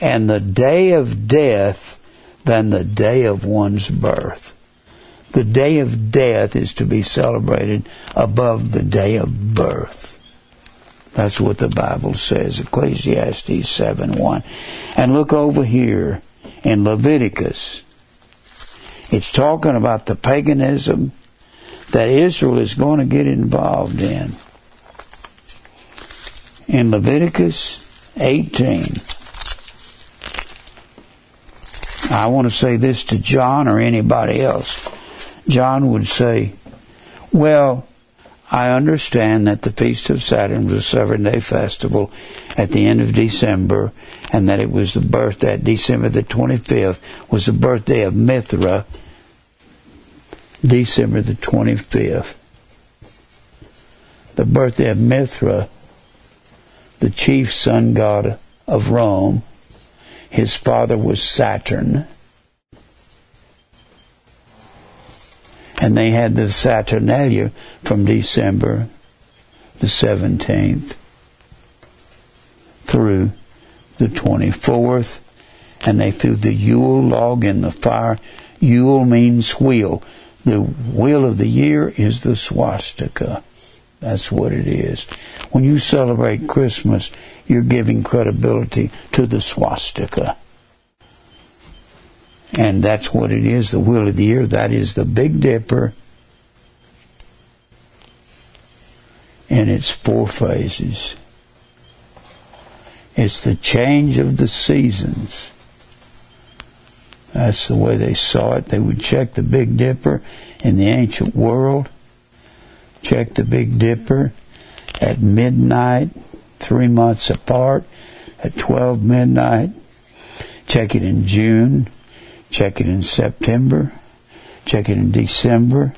and the day of death than the day of one's birth. The day of death is to be celebrated above the day of birth. That's what the Bible says, Ecclesiastes 7:1. And look over here in Leviticus. It's talking about the paganism that Israel is going to get involved in. In Leviticus 18. I want to say this to John or anybody else. John would say, well, I understand that the Feast of Saturn was a seven-day festival at the end of December, and that it was the birthday, December the 25th, was the birthday of Mithra, December the 25th. The birthday of Mithra, the chief sun god of Rome. His father was Saturn. And they had the Saturnalia from December the 17th through the 24th. And they threw the Yule log in the fire. Yule means wheel. The wheel of the year is the swastika. That's what it is. When you celebrate Christmas, you're giving credibility to the swastika. And that's what it is, the wheel of the year. That is the Big Dipper. And it's four phases. It's the change of the seasons. That's the way they saw it. They would check the Big Dipper in the ancient world. Check the Big Dipper at midnight, 3 months apart, at 12 midnight. Check it in June. Check it in September, check it in December,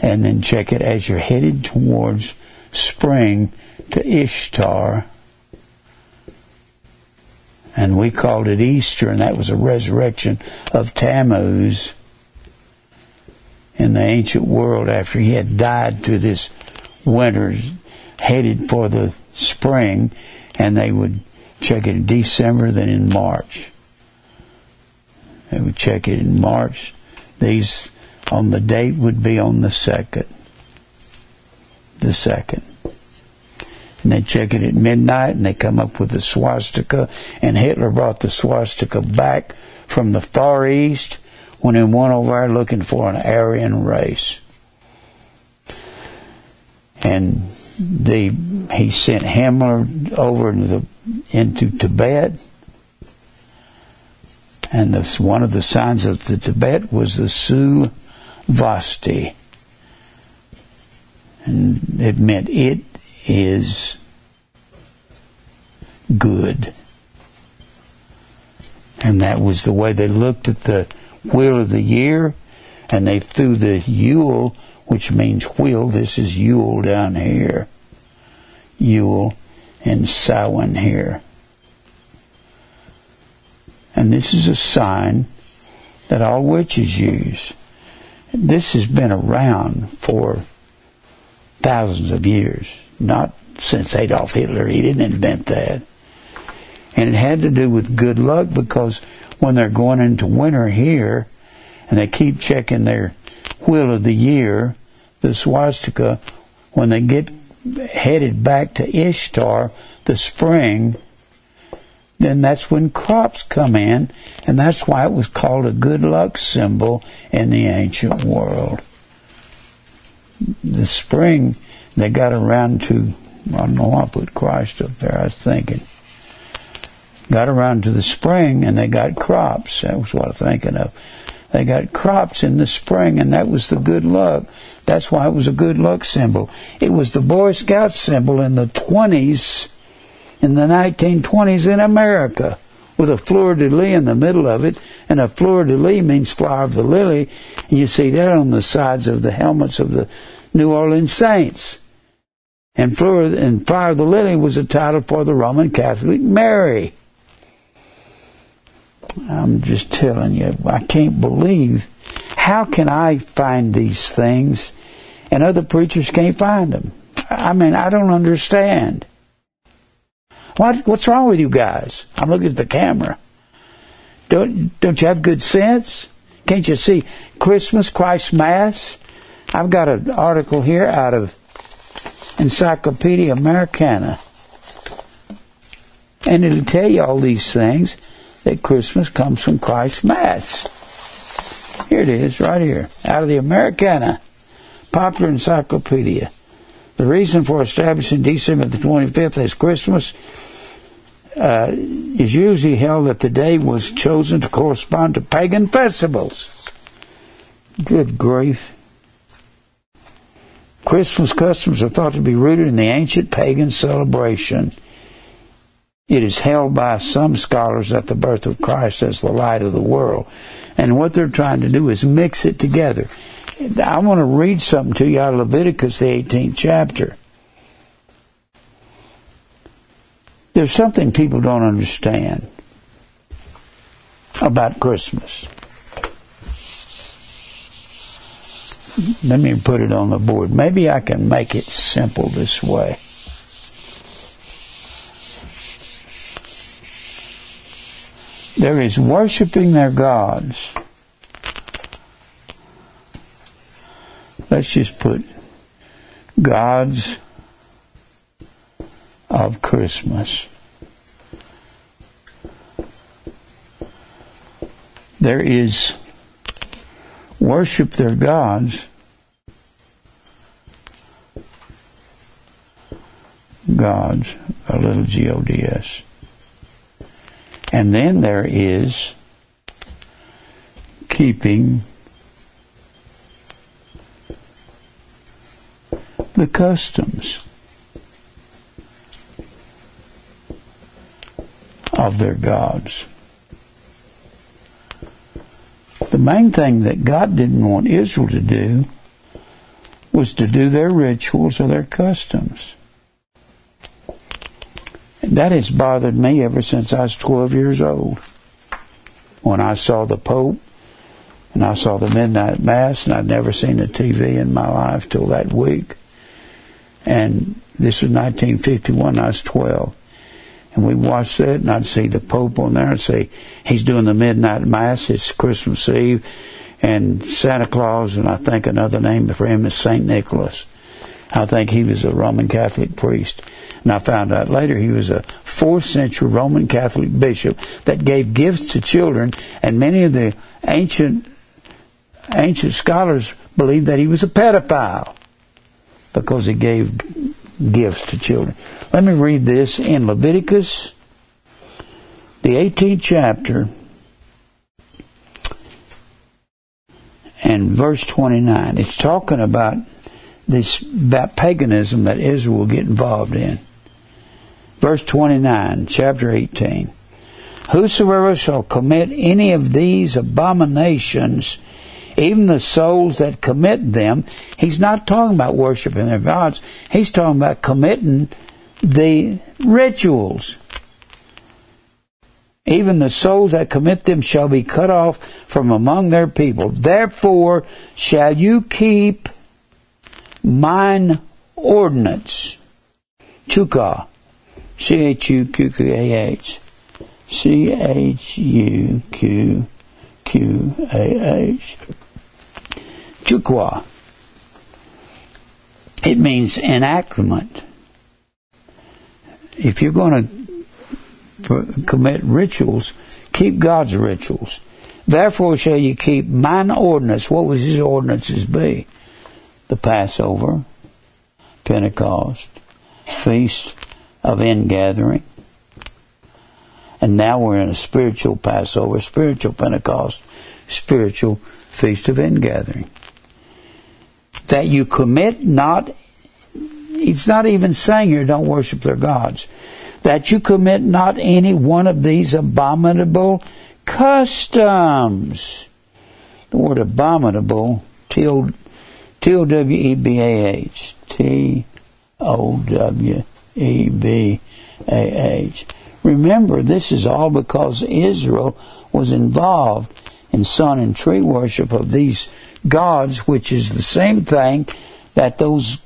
and then check it as you're headed towards spring to Ishtar. And we called it Easter, and that was a resurrection of Tammuz in the ancient world after he had died to this winter, headed for the spring, and they would check it in December, then in March. They would check it in March. These on the date would be on the 2nd. The 2nd. And they check it at midnight, and they come up with the swastika. And Hitler brought the swastika back from the Far East when he went over there looking for an Aryan race. And he sent Himmler over into Tibet. And one of the signs of the Tibet was the Su Vasti. And it meant it is good. And that was the way they looked at the wheel of the year. And they threw the Yule, which means wheel. This is Yule down here. Yule and Samhain here. And this is a sign that all witches use. This has been around for thousands of years. Not since Adolf Hitler. He didn't invent that. And it had to do with good luck, because when they're going into winter here and they keep checking their wheel of the year, the swastika, when they get headed back to Ishtar, the spring, then that's when crops come in, and that's why it was called a good luck symbol in the ancient world. The spring, they got around to, I don't know why I put Christ up there, I was thinking. Got around to the spring, and they got crops. That was what I was thinking of. They got crops in the spring, and that was the good luck. That's why it was a good luck symbol. It was the Boy Scout symbol in the 20s. In the 1920s in America, with a fleur-de-lis in the middle of it, and a fleur-de-lis means flower of the lily, and you see that on the sides of the helmets of the New Orleans Saints. And flower of the lily was a title for the Roman Catholic Mary. I'm just telling you, I can't believe, how can I find these things and other preachers can't find them? I mean, I don't understand. What's wrong with you guys? I'm looking at the camera. Don't you have good sense? Can't you see Christmas, Christ Mass? I've got an article here out of Encyclopedia Americana, and it'll tell you all these things, that Christmas comes from Christ Mass. Here it is, right here, out of the Americana, Popular Encyclopedia. The reason for establishing December the 25th as Christmas is usually held that the day was chosen to correspond to pagan festivals. Good grief. Christmas customs are thought to be rooted in the ancient pagan celebration. It is held by some scholars that the birth of Christ as the light of the world. And what they're trying to do is mix it together. I want to read something to you out of Leviticus, the 18th chapter. There's something people don't understand about Christmas. Let me put it on the board. Maybe I can make it simple this way. There is worshiping their gods. Let's just put gods of Christmas. There is worship their gods. Gods, a little G-O-D-S. And then there is keeping the customs of their gods. The main thing that God didn't want Israel to do was to do their rituals or their customs. And that has bothered me ever since I was 12 years old. When I saw the Pope and I saw the Midnight Mass, and I'd never seen a TV in my life till that week. And this was 1951, I was 12. And we watched that, and I'd see the Pope on there and say, he's doing the Midnight Mass, it's Christmas Eve, and Santa Claus, and I think another name for him is St. Nicholas. I think he was a Roman Catholic priest. And I found out later he was a 4th century Roman Catholic bishop that gave gifts to children, and many of the ancient scholars believed that he was a pedophile because he gave gifts to children. Let me read this in Leviticus, the 18th chapter, and verse 29. It's talking about this, about paganism that Israel will get involved in. Verse 29, chapter 18. Whosoever shall commit any of these abominations, even the souls that commit them, he's not talking about worshiping their gods. He's talking about committing the rituals. Even the souls that commit them shall be cut off from among their people. Therefore shall you keep mine ordinance. Chukah. C-H-U-Q-Q-A-H. C-H-U-Q-Q-A-H. Chukwa. It means enactment. If you're going to commit rituals, keep God's rituals. Therefore shall you keep mine ordinance. What would his ordinances be? The Passover, Pentecost, Feast of Ingathering. And now we're in a spiritual Passover, spiritual Pentecost, spiritual Feast of Ingathering. That you commit not, it's not even saying here don't worship their gods, that you commit not any one of these abominable customs. The word abominable, T-O-W-E-B-A-H, T-O-W-E-B-A-H. Remember, this is all because Israel was involved in sun and tree worship of these gods, which is the same thing that those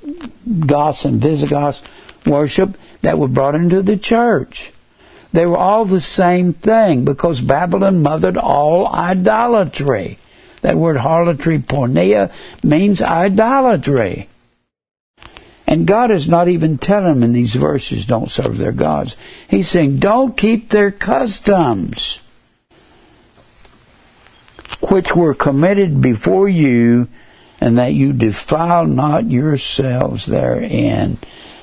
Goths and Visigoths worship that were brought into the church. They were all the same thing because Babylon mothered all idolatry. That word harlotry, porneia, means idolatry. And God is not even telling them in these verses, don't serve their gods. He's saying, don't keep their customs, which were committed before you, and that you defile not yourselves therein.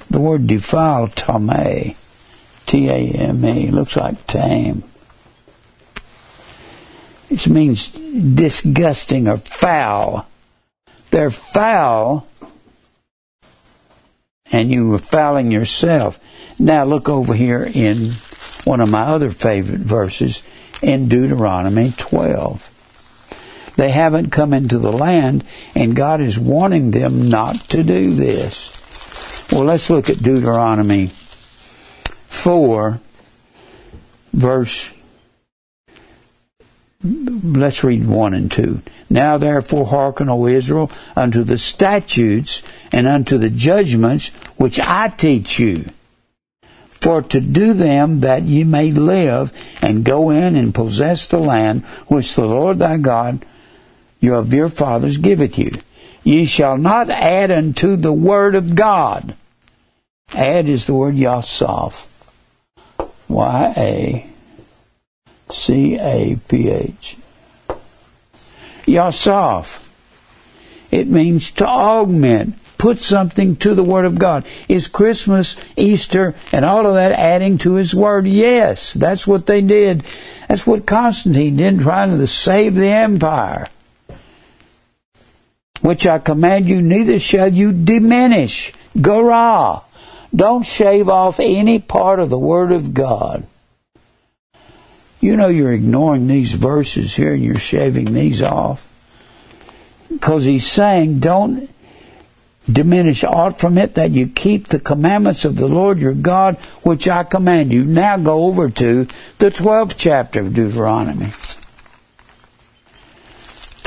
The word defile, tame, T-A-M-E, looks like tame. It means disgusting or foul. They're foul, and you were fouling yourself. Now look over here in one of my other favorite verses in Deuteronomy 12. They haven't come into the land, and God is warning them not to do this. Well, let's look at Deuteronomy 4, verse... Let's read 1 and 2. Now therefore hearken, O Israel, unto the statutes and unto the judgments which I teach you, for to do them that ye may live, and go in and possess the land which the Lord thy God of your fathers giveth you. Ye shall not add unto the word of God. Add is the word yasaph. Y-A-C-A-P-H. Yasaph. It means to augment, put something to the word of God. Is Christmas, Easter, and all of that adding to his word? Yes, that's what they did. That's what Constantine did, trying to save the empire. Which I command you, neither shall you diminish. Gorah. Don't shave off any part of the word of God. You know you're ignoring these verses here and you're shaving these off. Because he's saying, don't diminish aught from it, that you keep the commandments of the Lord your God, which I command you. Now go over to the 12th chapter of Deuteronomy.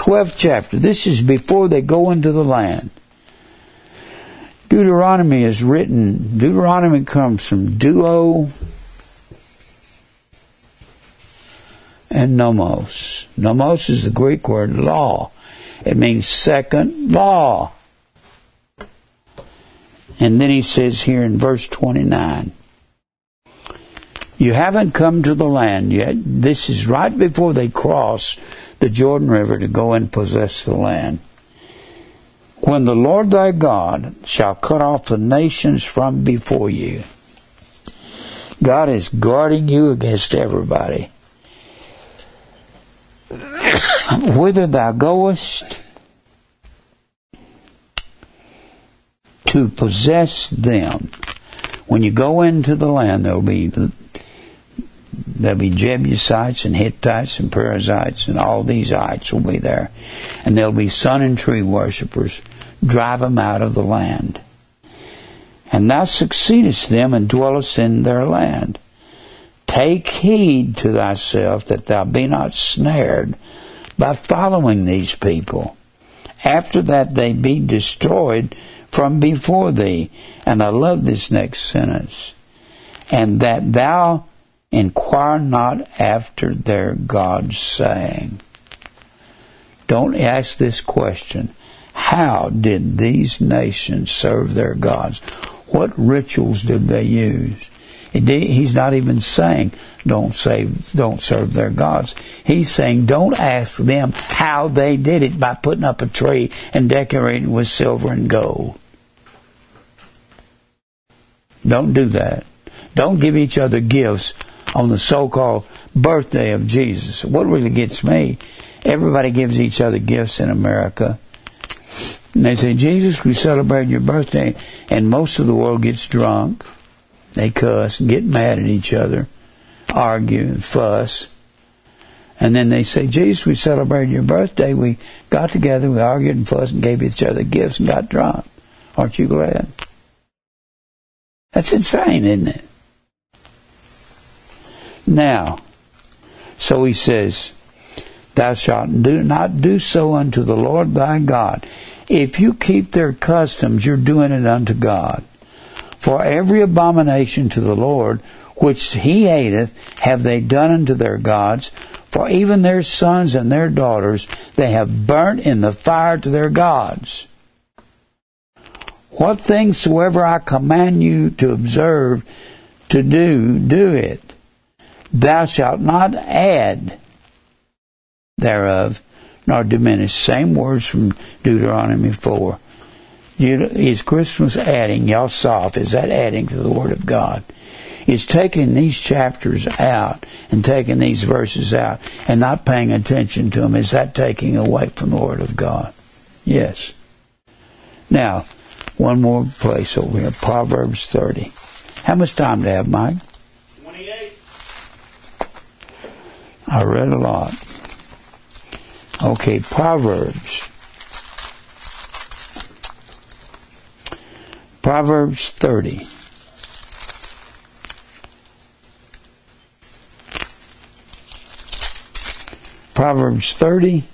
12th chapter. This is before they go into the land. Deuteronomy is written, Deuteronomy comes from duo and nomos. Nomos is the Greek word law. It means second law. And then he says here in verse 29, you haven't come to the land yet. This is right before they cross the Jordan River to go and possess the land. When the Lord thy God shall cut off the nations from before you. God is guarding you against everybody. Whither thou goest to possess them. When you go into the land, there'll be Jebusites and Hittites and Perizzites and all these ites will be there. And there'll be sun and tree worshippers. Drive them out of the land. And thou succeedest them and dwellest in their land. Take heed to thyself that thou be not snared by following these people, after that they be destroyed from before thee. And I love this next sentence. And that thou inquire not after their gods, saying. Don't ask this question. How did these nations serve their gods? What rituals did they use? He's not even saying don't serve their gods. He's saying don't ask them how they did it by putting up a tree and decorating with silver and gold. Don't do that. Don't give each other gifts on the so-called birthday of Jesus. What really gets me, everybody gives each other gifts in America. And they say, Jesus, we celebrate your birthday, and most of the world gets drunk. They cuss, get mad at each other, argue and fuss. And then they say, Jesus, we celebrated your birthday. We got together, we argued and fussed and gave each other gifts and got drunk. Aren't you glad? That's insane, isn't it? Now, so he says, thou shalt do not do so unto the Lord thy God. If you keep their customs, you're doing it unto God. For every abomination to the Lord, which he hateth, have they done unto their gods. For even their sons and their daughters they have burnt in the fire to their gods. What things soever I command you to observe to do, do it. Thou shalt not add thereof, nor diminish. Same words from Deuteronomy 4. Is Christmas adding, Yosaf, is that adding to the Word of God? It's taking these chapters out and taking these verses out and not paying attention to them. Is that taking away from the Word of God? Yes. Now, one more place over here, Proverbs 30. How much time do I have, Mike? 28. I read a lot. Okay, Proverbs. Proverbs 30. Proverbs 30.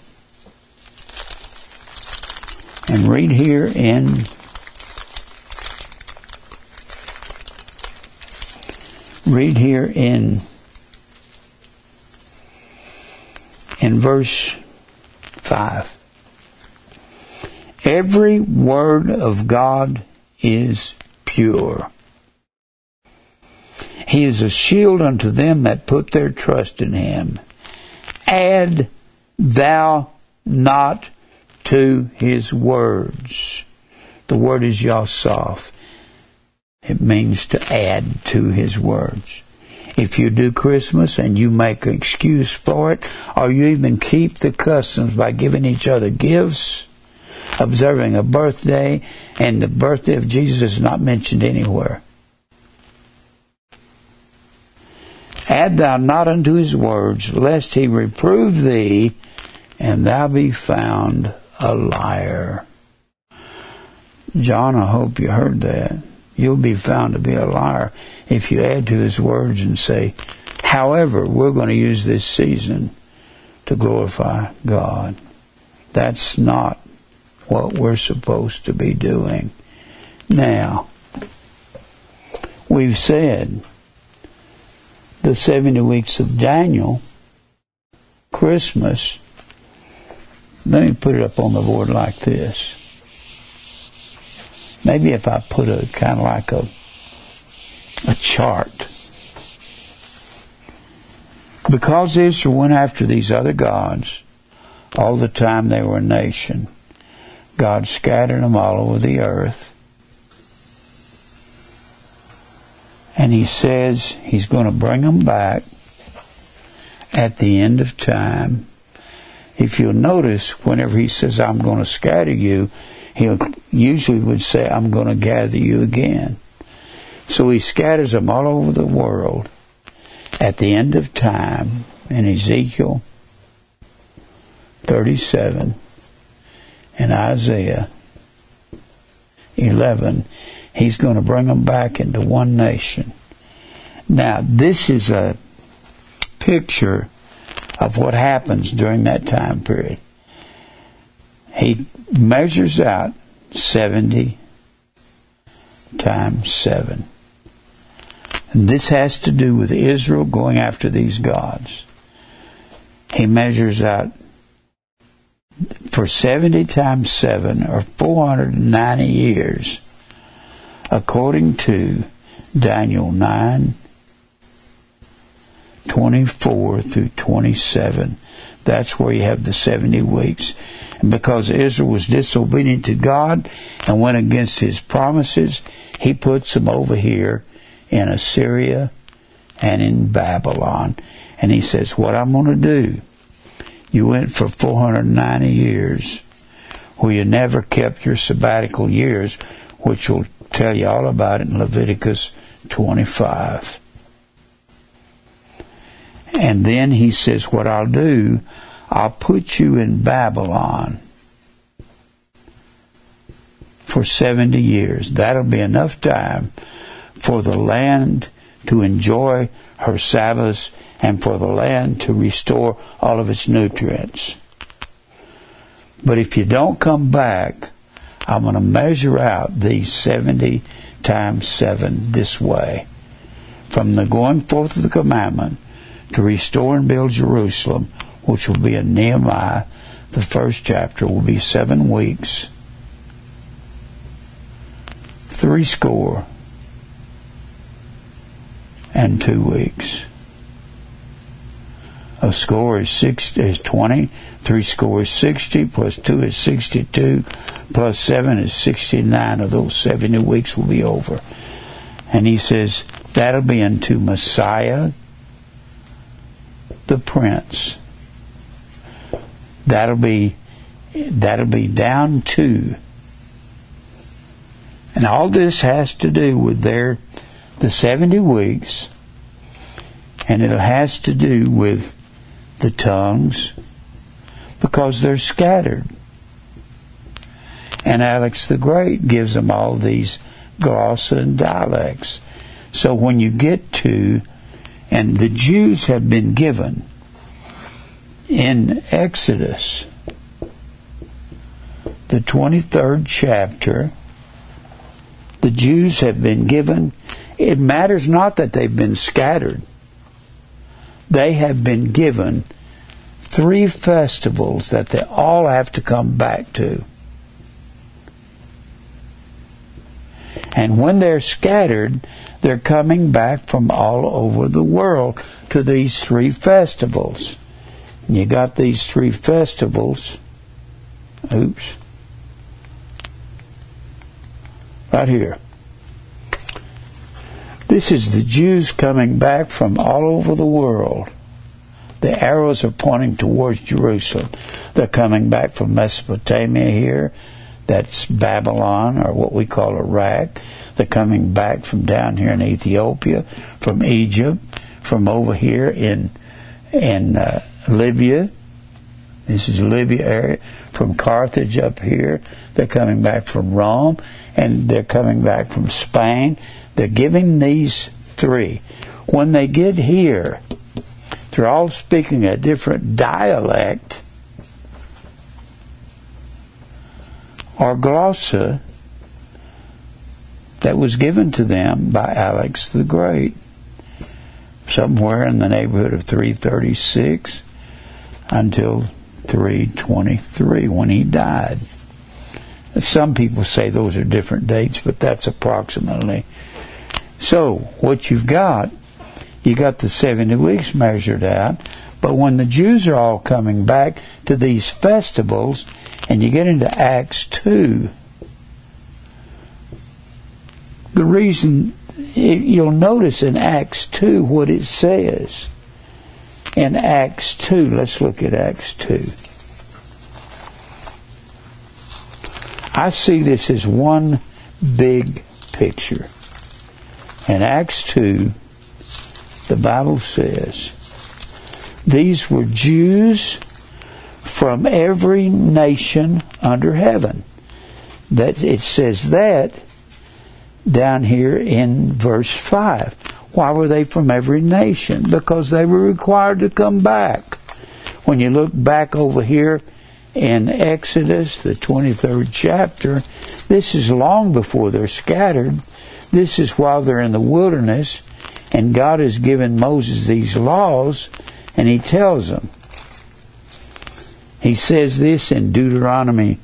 And read here in verse 5. Every word of God is pure. He is a shield unto them that put their trust in him. Add thou not to his words. The word is Yosaf. It means to add to his words. If you do Christmas and you make an excuse for it, or you even keep the customs by giving each other gifts, observing a birthday, and the birthday of Jesus is not mentioned anywhere. Add thou not unto his words, lest he reprove thee, and thou be found a liar. John, I hope you heard that. You'll be found to be a liar if you add to his words and say, however, we're going to use this season to glorify God. That's not what we're supposed to be doing. Now, we've said the 70 weeks of Daniel, Christmas. Let me put it up on the board like this. Maybe if I put a kind of like a chart. Because Israel went after these other gods all the time they were a nation, God scattered them all over the earth. And he says he's going to bring them back at the end of time. If you'll notice, whenever he says, I'm going to scatter you, he usually would say, I'm going to gather you again. So he scatters them all over the world at the end of time in Ezekiel 37 and Isaiah 11. He's going to bring them back into one nation. Now, this is a picture of what happens during that time period. He measures out 70 times 7. And this has to do with Israel going after these gods. He measures out for 70 times 7 or 490 years according to Daniel 9:24 through 27. That's where you have the 70 weeks. And because Israel was disobedient to God and went against his promises, he puts them over here in Assyria and in Babylon. And he says, what I'm going to do, you went for 490 years where you never kept your sabbatical years, which will tell you all about it in Leviticus 25. And then he says, what I'll do, I'll put you in Babylon for 70 years. That'll be enough time for the land to enjoy her Sabbaths and for the land to restore all of its nutrients. But if you don't come back, I'm going to measure out these 70 times 7 this way. From the going forth of the commandment to restore and build Jerusalem, which will be in Nehemiah. The first chapter will be 7 weeks. 60 and 2 weeks. A score is 20, 60 is 60, plus 2 is 62, plus 7 is 69 of those 70 weeks will be over. And he says, that'll be unto Messiah the Prince. That'll be down to. And all this has to do with the 70 weeks, and it has to do with the tongues, because they're scattered. And Alex the Great gives them all these gloss and dialects. So when you get to, and the Jews have been given in Exodus, the 23rd chapter, the Jews have been given, it matters not that they've been scattered. They have been given 3 festivals that they all have to come back to. And when they're scattered, they're coming back from all over the world to these 3 festivals. And you got these 3 festivals. Oops. Right here. This is the Jews coming back from all over the world. The arrows are pointing towards Jerusalem. They're coming back from Mesopotamia here. That's Babylon, or what we call Iraq. They're coming back from down here in Ethiopia, from Egypt, from over here in Libya. This is Libya area. From Carthage up here. They're coming back from Rome. And they're coming back from Spain. They're giving these 3. When they get here, they're all speaking a different dialect or glossa that was given to them by Alex the Great. Somewhere in the neighborhood of 336 until 323 when he died. Some people say those are different dates, but that's approximately. So, what you got the 70 weeks measured out, but when the Jews are all coming back to these festivals, and you get into Acts 2, the reason, you'll notice in Acts 2 what it says. In Acts 2, let's look at Acts 2. I see this as one big picture. In Acts 2, the Bible says, these were Jews from every nation under heaven. That it says that down here in verse 5. Why were they from every nation? Because they were required to come back. When you look back over here in Exodus, the 23rd chapter, this is long before they're scattered. This is while they're in the wilderness, and God has given Moses these laws, and he tells them. He says this in Deuteronomy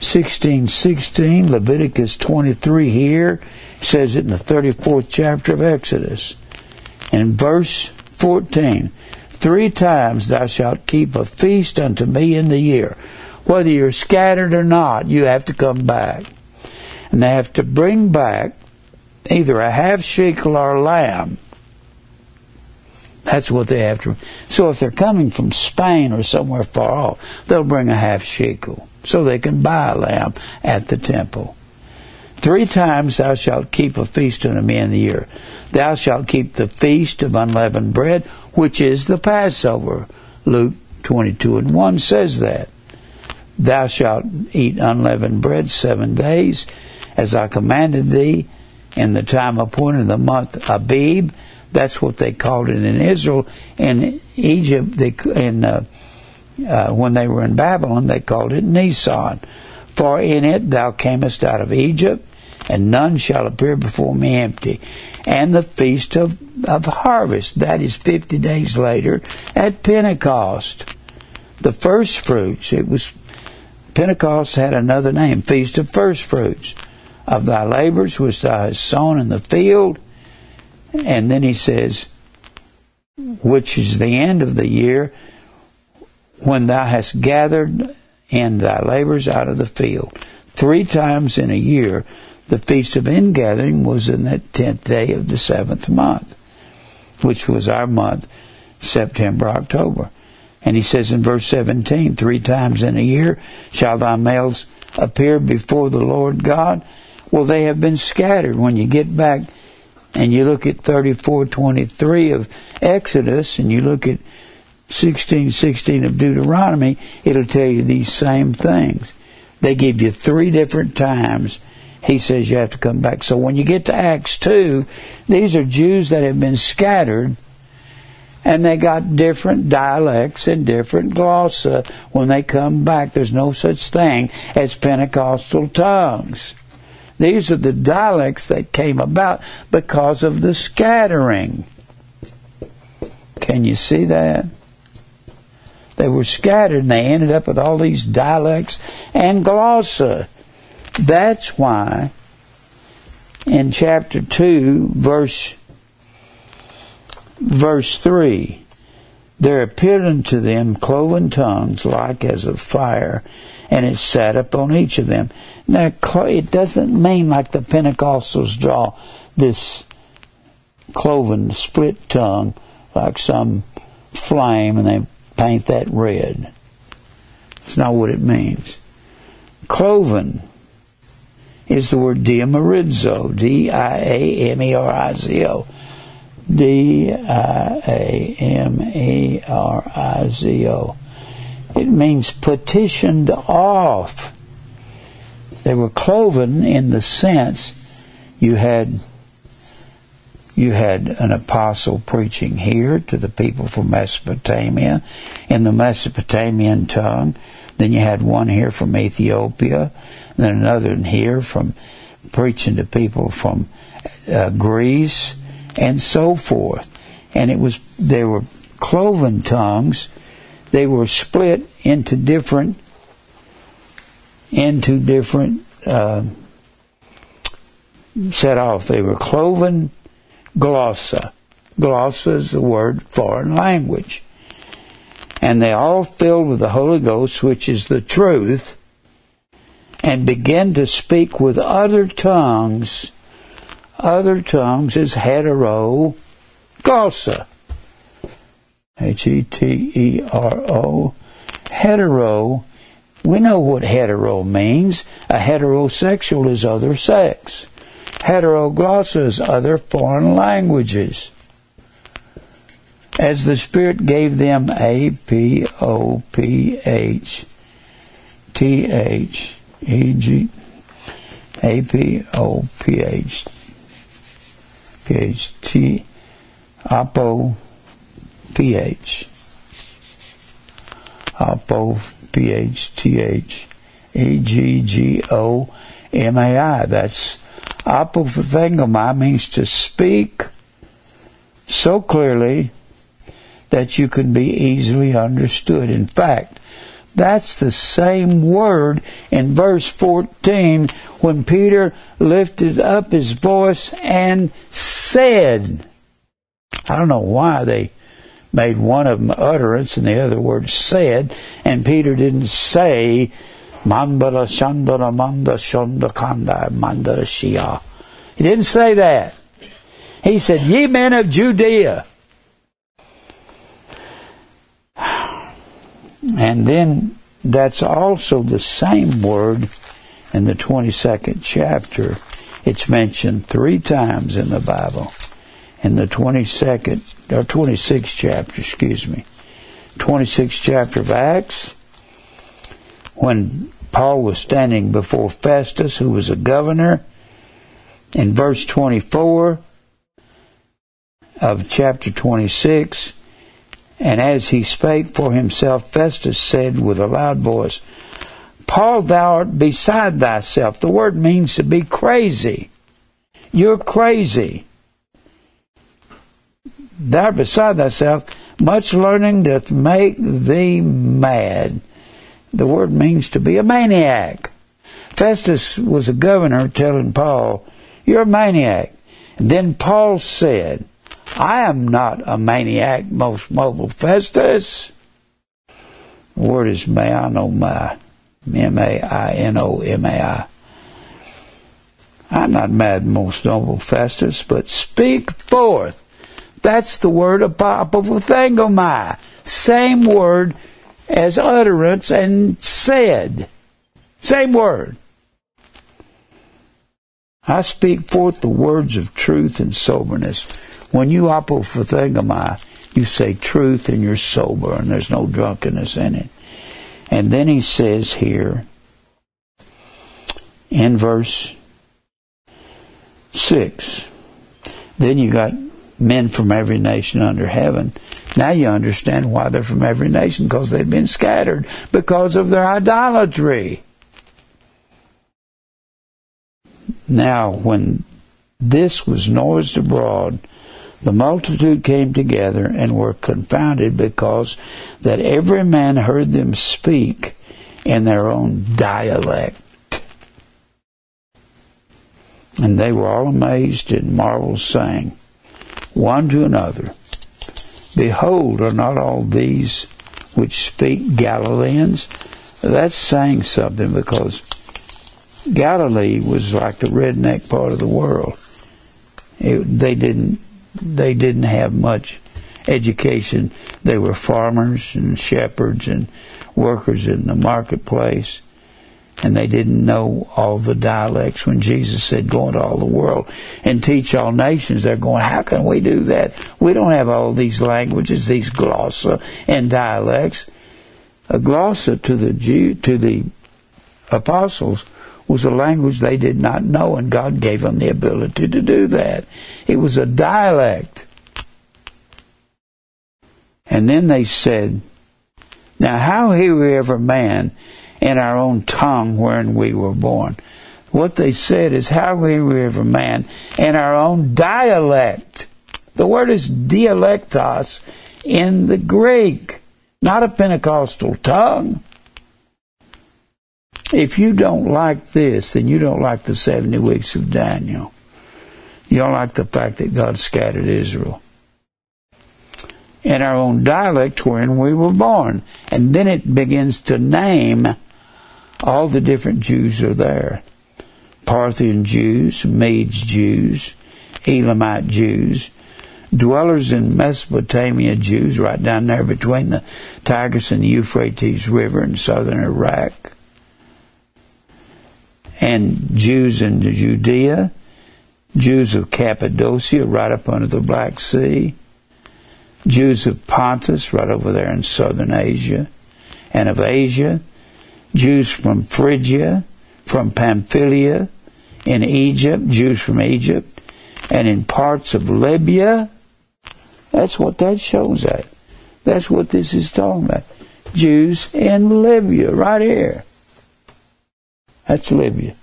16:16, Leviticus 23 here, says it in the 34th chapter of Exodus. In verse 14, 3 times thou shalt keep a feast unto me in the year. Whether you're scattered or not, you have to come back. And they have to bring back either a half shekel or a lamb. That's what they have to. So if they're coming from Spain or somewhere far off, they'll bring a half shekel so they can buy a lamb at the temple. 3 times thou shalt keep a feast unto me in the year. Thou shalt keep the feast of unleavened bread, which is the Passover. Luke 22:1 says that. Thou shalt eat unleavened bread 7 days, as I commanded thee, in the time appointed, the month Abib. That's what they called it in Israel. In Egypt, when they were in Babylon, they called it Nisan. For in it thou camest out of Egypt, and none shall appear before me empty. And the feast of harvest, that is 50 days later at Pentecost. The first fruits, it was Pentecost had another name, Feast of First Fruits, of thy labors which thou hast sown in the field. And then he says, which is the end of the year, when thou hast gathered in thy labors out of the field. 3 times in a year, the Feast of Ingathering was in that 10th day of the 7th month, which was our month, September, October. And he says in verse 17, 3 times in a year shall thy males appear before the Lord God. Well, they have been scattered. When you get back and you look at 34:23 of Exodus, and you look at 16:16 of Deuteronomy, it'll tell you these same things. They give you 3 different times. He says you have to come back. So when you get to Acts 2, these are Jews that have been scattered, and they got different dialects and different glossa. When they come back, there's no such thing as Pentecostal tongues. These are the dialects that came about because of the scattering. Can you see that? They were scattered and they ended up with all these dialects and glossa. That's why in chapter 2, verse 3, there appeared unto them cloven tongues like as of fire, and it sat upon each of them. Now, it doesn't mean like the Pentecostals draw this cloven, split tongue like some flame and they paint that red. It's not what it means. Cloven is the word diamerizo, D-I-A-M-E-R-I-Z-O. D-I-A-M-E-R-I-Z-O. It means petitioned off. They were cloven in the sense you had an apostle preaching here to the people from Mesopotamia in the Mesopotamian tongue. Then you had one here from Ethiopia, then another here from preaching to people from Greece, and so forth. And they were cloven tongues. They were split into different set off. They were cloven glossa. Glossa is the word foreign language. And they all filled with the Holy Ghost, which is the truth, and began to speak with other tongues. Other tongues is heteroglossa. H-E-T-E-R-O. Hetero. We know what hetero means. A heterosexual is other sex. Heteroglossa is other foreign languages. As the Spirit gave them A-P-O-P-H-T-H-E-G. A-P-O-P-H. P-H-T. Apo. P-H. Apo. P-H-T-H-E-G-G-O-M-A-I. That's apophthegmai, means to speak so clearly that you can be easily understood. In fact, that's the same word in verse 14 when Peter lifted up his voice and said. I don't know why they made one of them utterance and the other word said, and Peter didn't say mandala shandala manda shandakanda mandala shia. He didn't say that. He said, ye men of Judea. And then that's also the same word in the 22nd chapter. It's mentioned 3 times in the Bible. In the 26th chapter, 26th chapter of Acts, when Paul was standing before Festus, who was a governor, in verse 24 of chapter 26, and as he spake for himself, Festus said with a loud voice, Paul, thou art beside thyself. The word means to be crazy. You're crazy. Thou art beside thyself. Much learning doth make thee mad. The word means to be a maniac. Festus was a governor telling Paul, you're a maniac. And then Paul said, I am not a maniac, most noble Festus. The word is maianomai. M-A-I-N-O-M-A-I. I'm not mad, most noble Festus, but speak forth. That's the word apopathangomai. Same word as utterance and said. Same word. I speak forth the words of truth and soberness. When you apopathangomai, you say truth and you're sober and there's no drunkenness in it. And then he says here, in verse 6, then you got men from every nation under heaven. Now you understand why they're from every nation, because they've been scattered because of their idolatry. Now when this was noised abroad, the multitude came together and were confounded, because that every man heard them speak in their own dialect. And they were all amazed and marveled, saying one to another, behold, are not all these which speak Galileans? That's saying something, because Galilee was like the redneck part of the world. They didn't have much education. They were farmers and shepherds and workers in the marketplace, and they didn't know all the dialects. When Jesus said, go into all the world and teach all nations, they're going, how can we do that? We don't have all these languages, these glossa and dialects. A glossa to the apostles was a language they did not know, and God gave them the ability to do that. It was a dialect. And then they said, now how hear we every man in our own tongue wherein we were born? What they said is, how hear we every man in our own dialect? The word is dialectos in the Greek, not a Pentecostal tongue. If you don't like this, then you don't like the 70 weeks of Daniel. You don't like the fact that God scattered Israel. In our own dialect wherein we were born. And then it begins to name all the different Jews are there. Parthian Jews, Medes Jews, Elamite Jews, dwellers in Mesopotamia Jews, right down there between the Tigris and the Euphrates River in southern Iraq. And Jews in Judea, Jews of Cappadocia, right up under the Black Sea, Jews of Pontus, right over there in southern Asia, and of Asia, Jews from Phrygia, from Pamphylia, in Egypt, Jews from Egypt, and in parts of Libya. That's what that shows at. That's what this is talking about. Jews in Libya, right here. That's Libya.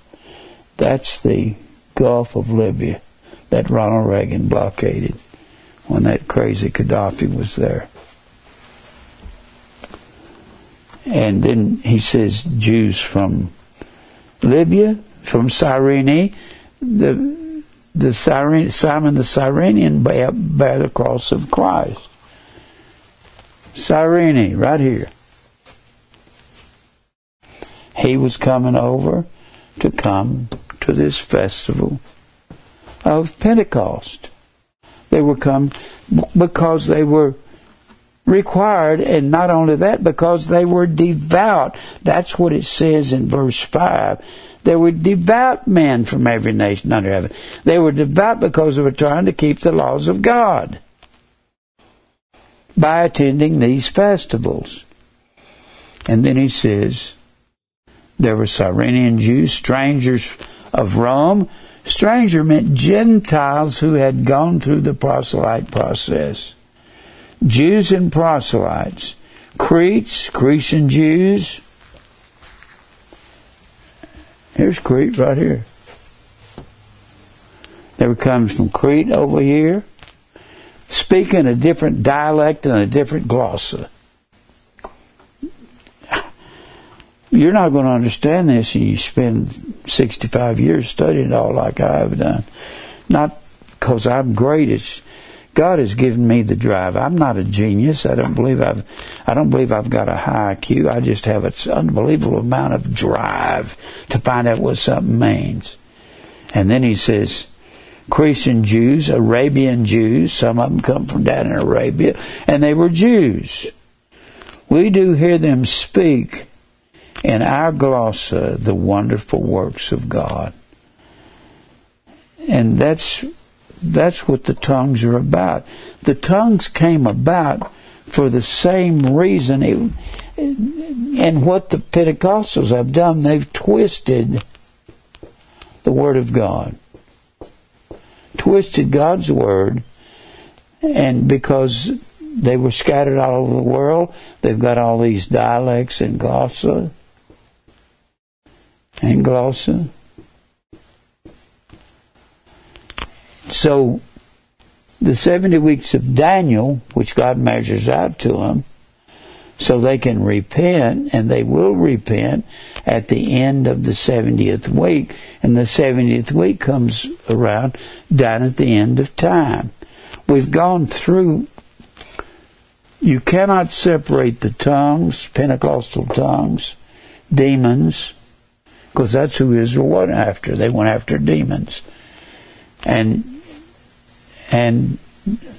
That's the Gulf of Libya that Ronald Reagan blockaded when that crazy Gaddafi was there. And then he says Jews from Libya, from Cyrene. The Cyrene, Simon the Cyrenian bear the cross of Christ. Cyrene, right here. He was coming over to come to this festival of Pentecost. They were come because they were required, and not only that, because they were devout. That's what it says in verse 5. There were devout men from every nation under heaven. They were devout because they were trying to keep the laws of God by attending these festivals. And then he says, there were Cyrenian Jews, strangers of Rome. Stranger meant Gentiles who had gone through the proselyte process. Jews and proselytes. Cretan Jews. Here's Crete right here. There comes from Crete over here, speaking a different dialect and a different gloss. You're not going to understand this if you spend 65 years studying it all like I have done. Not because I'm great. It's God has given me the drive. I'm not a genius. I don't believe I've got a high IQ. I just have an unbelievable amount of drive to find out what something means. And then he says, Cretan Jews, Arabian Jews, some of them come from down in Arabia, and they were Jews. We do hear them speak in our glossa the wonderful works of God. And that's what the tongues are about. The tongues came about for the same reason. And what the Pentecostals have done, they've twisted the Word of God. Twisted God's Word, and because they were scattered all over the world, they've got all these dialects and glossa. And glossa. So, the 70 weeks of Daniel, which God measures out to them, so they can repent, and they will repent at the end of the 70th week. And the 70th week comes around down at the end of time. We've gone through. You cannot separate the tongues, Pentecostal tongues, demons, because that's who Israel went after. They went after demons. And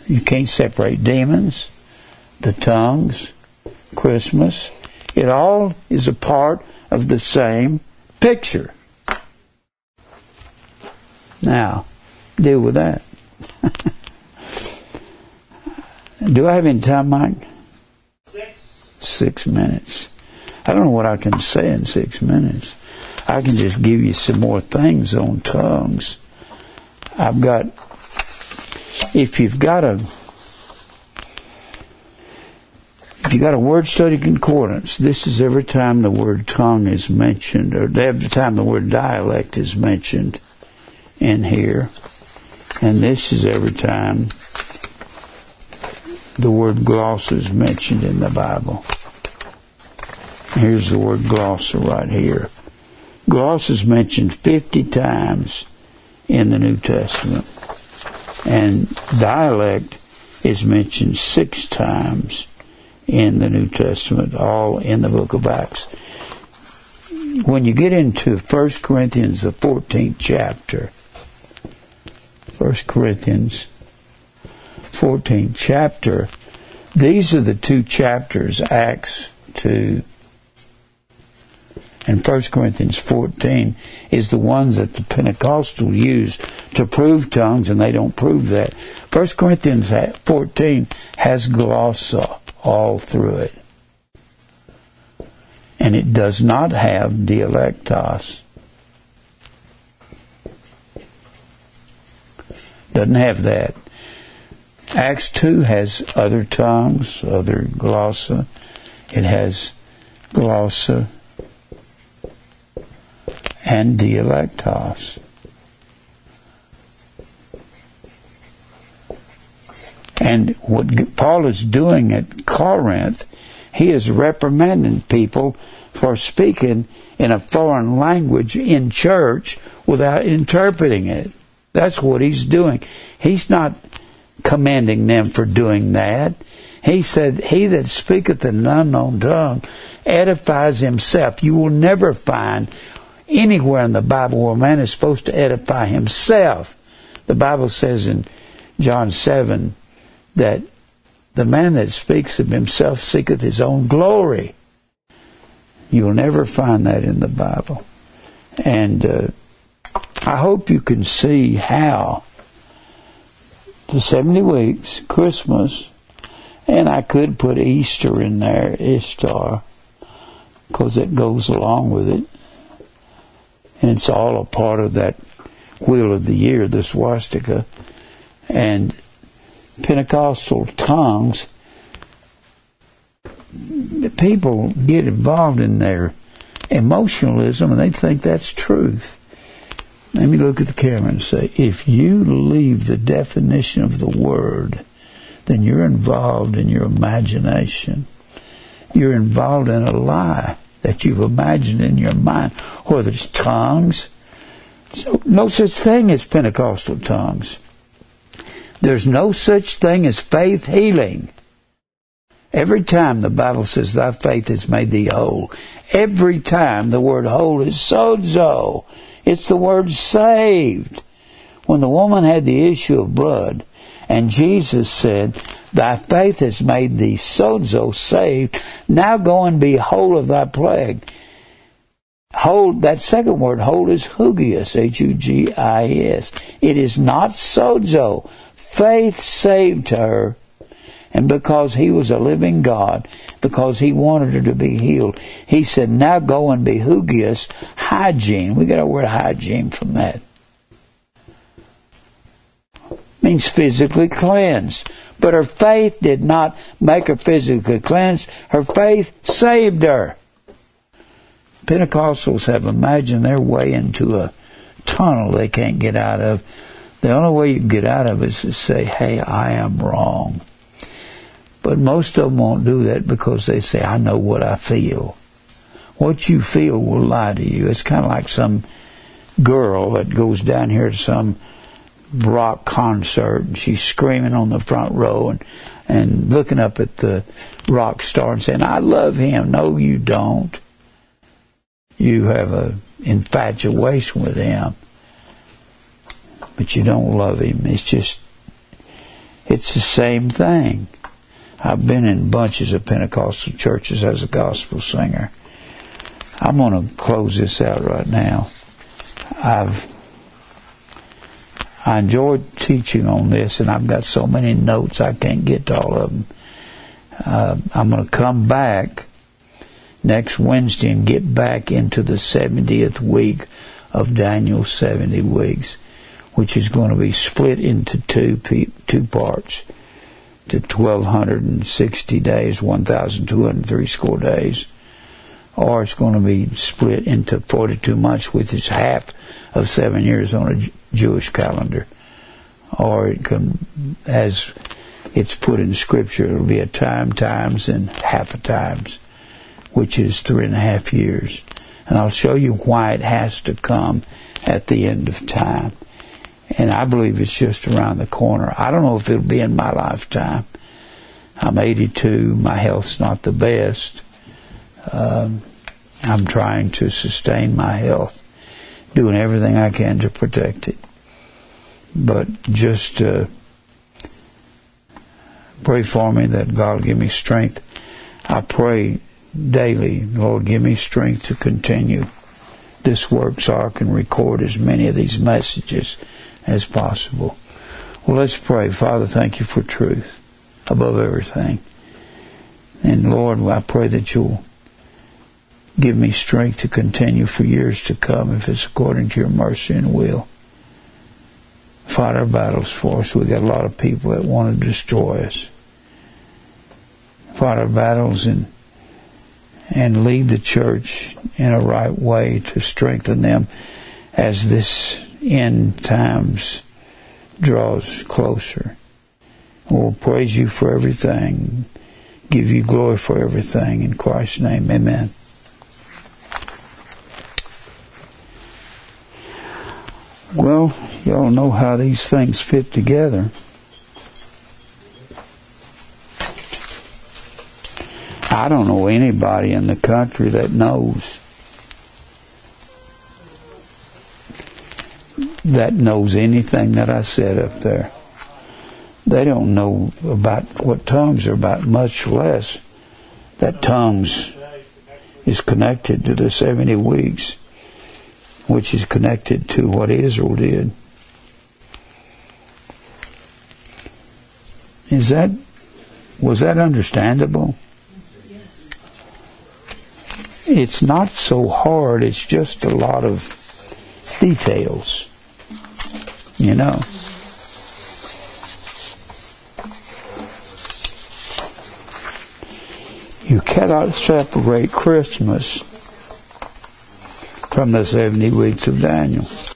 you can't separate demons, the tongues, Christmas. It all is a part of the same picture. Now, deal with that. Do I have any time, Mike? 6 minutes. I don't know what I can say in 6 minutes. I can just give you some more things on tongues. I've got, if you've got a word study concordance, this is every time the word tongue is mentioned, or every time the word dialect is mentioned in here. And this is every time the word glossa is mentioned in the Bible. Here's the word glossa right here. Glossa is mentioned 50 times in the New Testament. And dialect is mentioned 6 times in the New Testament, all in the book of Acts. When you get into 1 Corinthians, the 14th chapter, 1 Corinthians 14th chapter, these are the two chapters, Acts 2 and 1 Corinthians 14 is the ones that the Pentecostal use to prove tongues, and they don't prove that. 1 Corinthians 14 has glossa all through it, and it does not have dialectos. Doesn't have that. Acts 2 has other tongues, other glossa. It has glossa and dialectos. And what Paul is doing at Corinth, he is reprimanding people for speaking in a foreign language in church without interpreting it. That's what he's doing. He's not commending them for doing that. He said, he that speaketh in an unknown tongue edifies himself. You will never find anywhere in the Bible where a man is supposed to edify himself. The Bible says in John 7 that the man that speaks of himself seeketh his own glory. You'll never find that in the Bible. And I hope you can see how the 70 weeks, Christmas, and I could put Easter in there, Ishtar, because it goes along with it. And it's all a part of that wheel of the year, the swastika. And Pentecostal tongues, the people get involved in their emotionalism, and they think that's truth. Let me look at the camera and say, if you leave the definition of the word, then you're involved in your imagination. You're involved in a lie that you've imagined in your mind, whether it's tongues. So no such thing as Pentecostal tongues. There's no such thing as faith healing. Every time the Bible says thy faith has made thee whole, every time the word whole is sozo, it's the word saved. When the woman had the issue of blood, and Jesus said, thy faith has made thee sozo, saved, now go and be whole of thy plague. Whole, that second word, whole, is hugios, H-U-G-I-S. It is not sozo. Faith saved her, and because he was a living God, because he wanted her to be healed, he said, now go and be hugios, hygiene. We get our word hygiene from that. Means physically cleansed. But her faith did not make her physically cleansed. Her faith saved her. Pentecostals have imagined their way into a tunnel they can't get out of. The only way you can get out of it is to say, hey, I am wrong. But most of them won't do that because they say, I know what I feel. What you feel will lie to you. It's kind of like some girl that goes down here to some rock concert, and she's screaming on the front row and looking up at the rock star and saying, I love him. No, you don't. You have an infatuation with him, but you don't love him. It's the same thing. I've been in bunches of Pentecostal churches as a gospel singer. I'm going to close this out right now. I enjoyed teaching on this, and I've got so many notes I can't get to all of them. I'm going to come back next Wednesday and get back into the 70th week of Daniel's 70 weeks, which is going to be split into two parts, to 1,260 days, 1,203 score days, or it's going to be split into 42 months, which is half of 7 years on a Jewish calendar. Or it can, as it's put in Scripture, it'll be a time times and half a times, which is 3.5 years. And I'll show you why it has to come at the end of time. And I believe it's just around the corner. I don't know if it'll be in my lifetime. I'm 82. My health's not the best. I'm trying to sustain my health, doing everything I can to protect it. But just pray for me that God will give me strength. I pray daily, Lord, give me strength to continue this work so I can record as many of these messages as possible. Well, let's pray. Father, thank you for truth above everything. And Lord, I pray that you'll give me strength to continue for years to come if it's according to your mercy and will. Fight our battles for us. We got a lot of people that want to destroy us. Fight our battles and lead the church in a right way to strengthen them as this end times draws closer. We'll praise you for everything, give you glory for everything. In Christ's name, amen. Well, y'all know how these things fit together. I don't know anybody in the country that knows. That knows anything that I said up there. They don't know about what tongues are about, much less that tongues is connected to the 70 weeks, which is connected to what Israel did. Was that understandable? It's not so hard, it's just a lot of details, you know. You cannot separate Christmas from the 70 weeks of Daniel.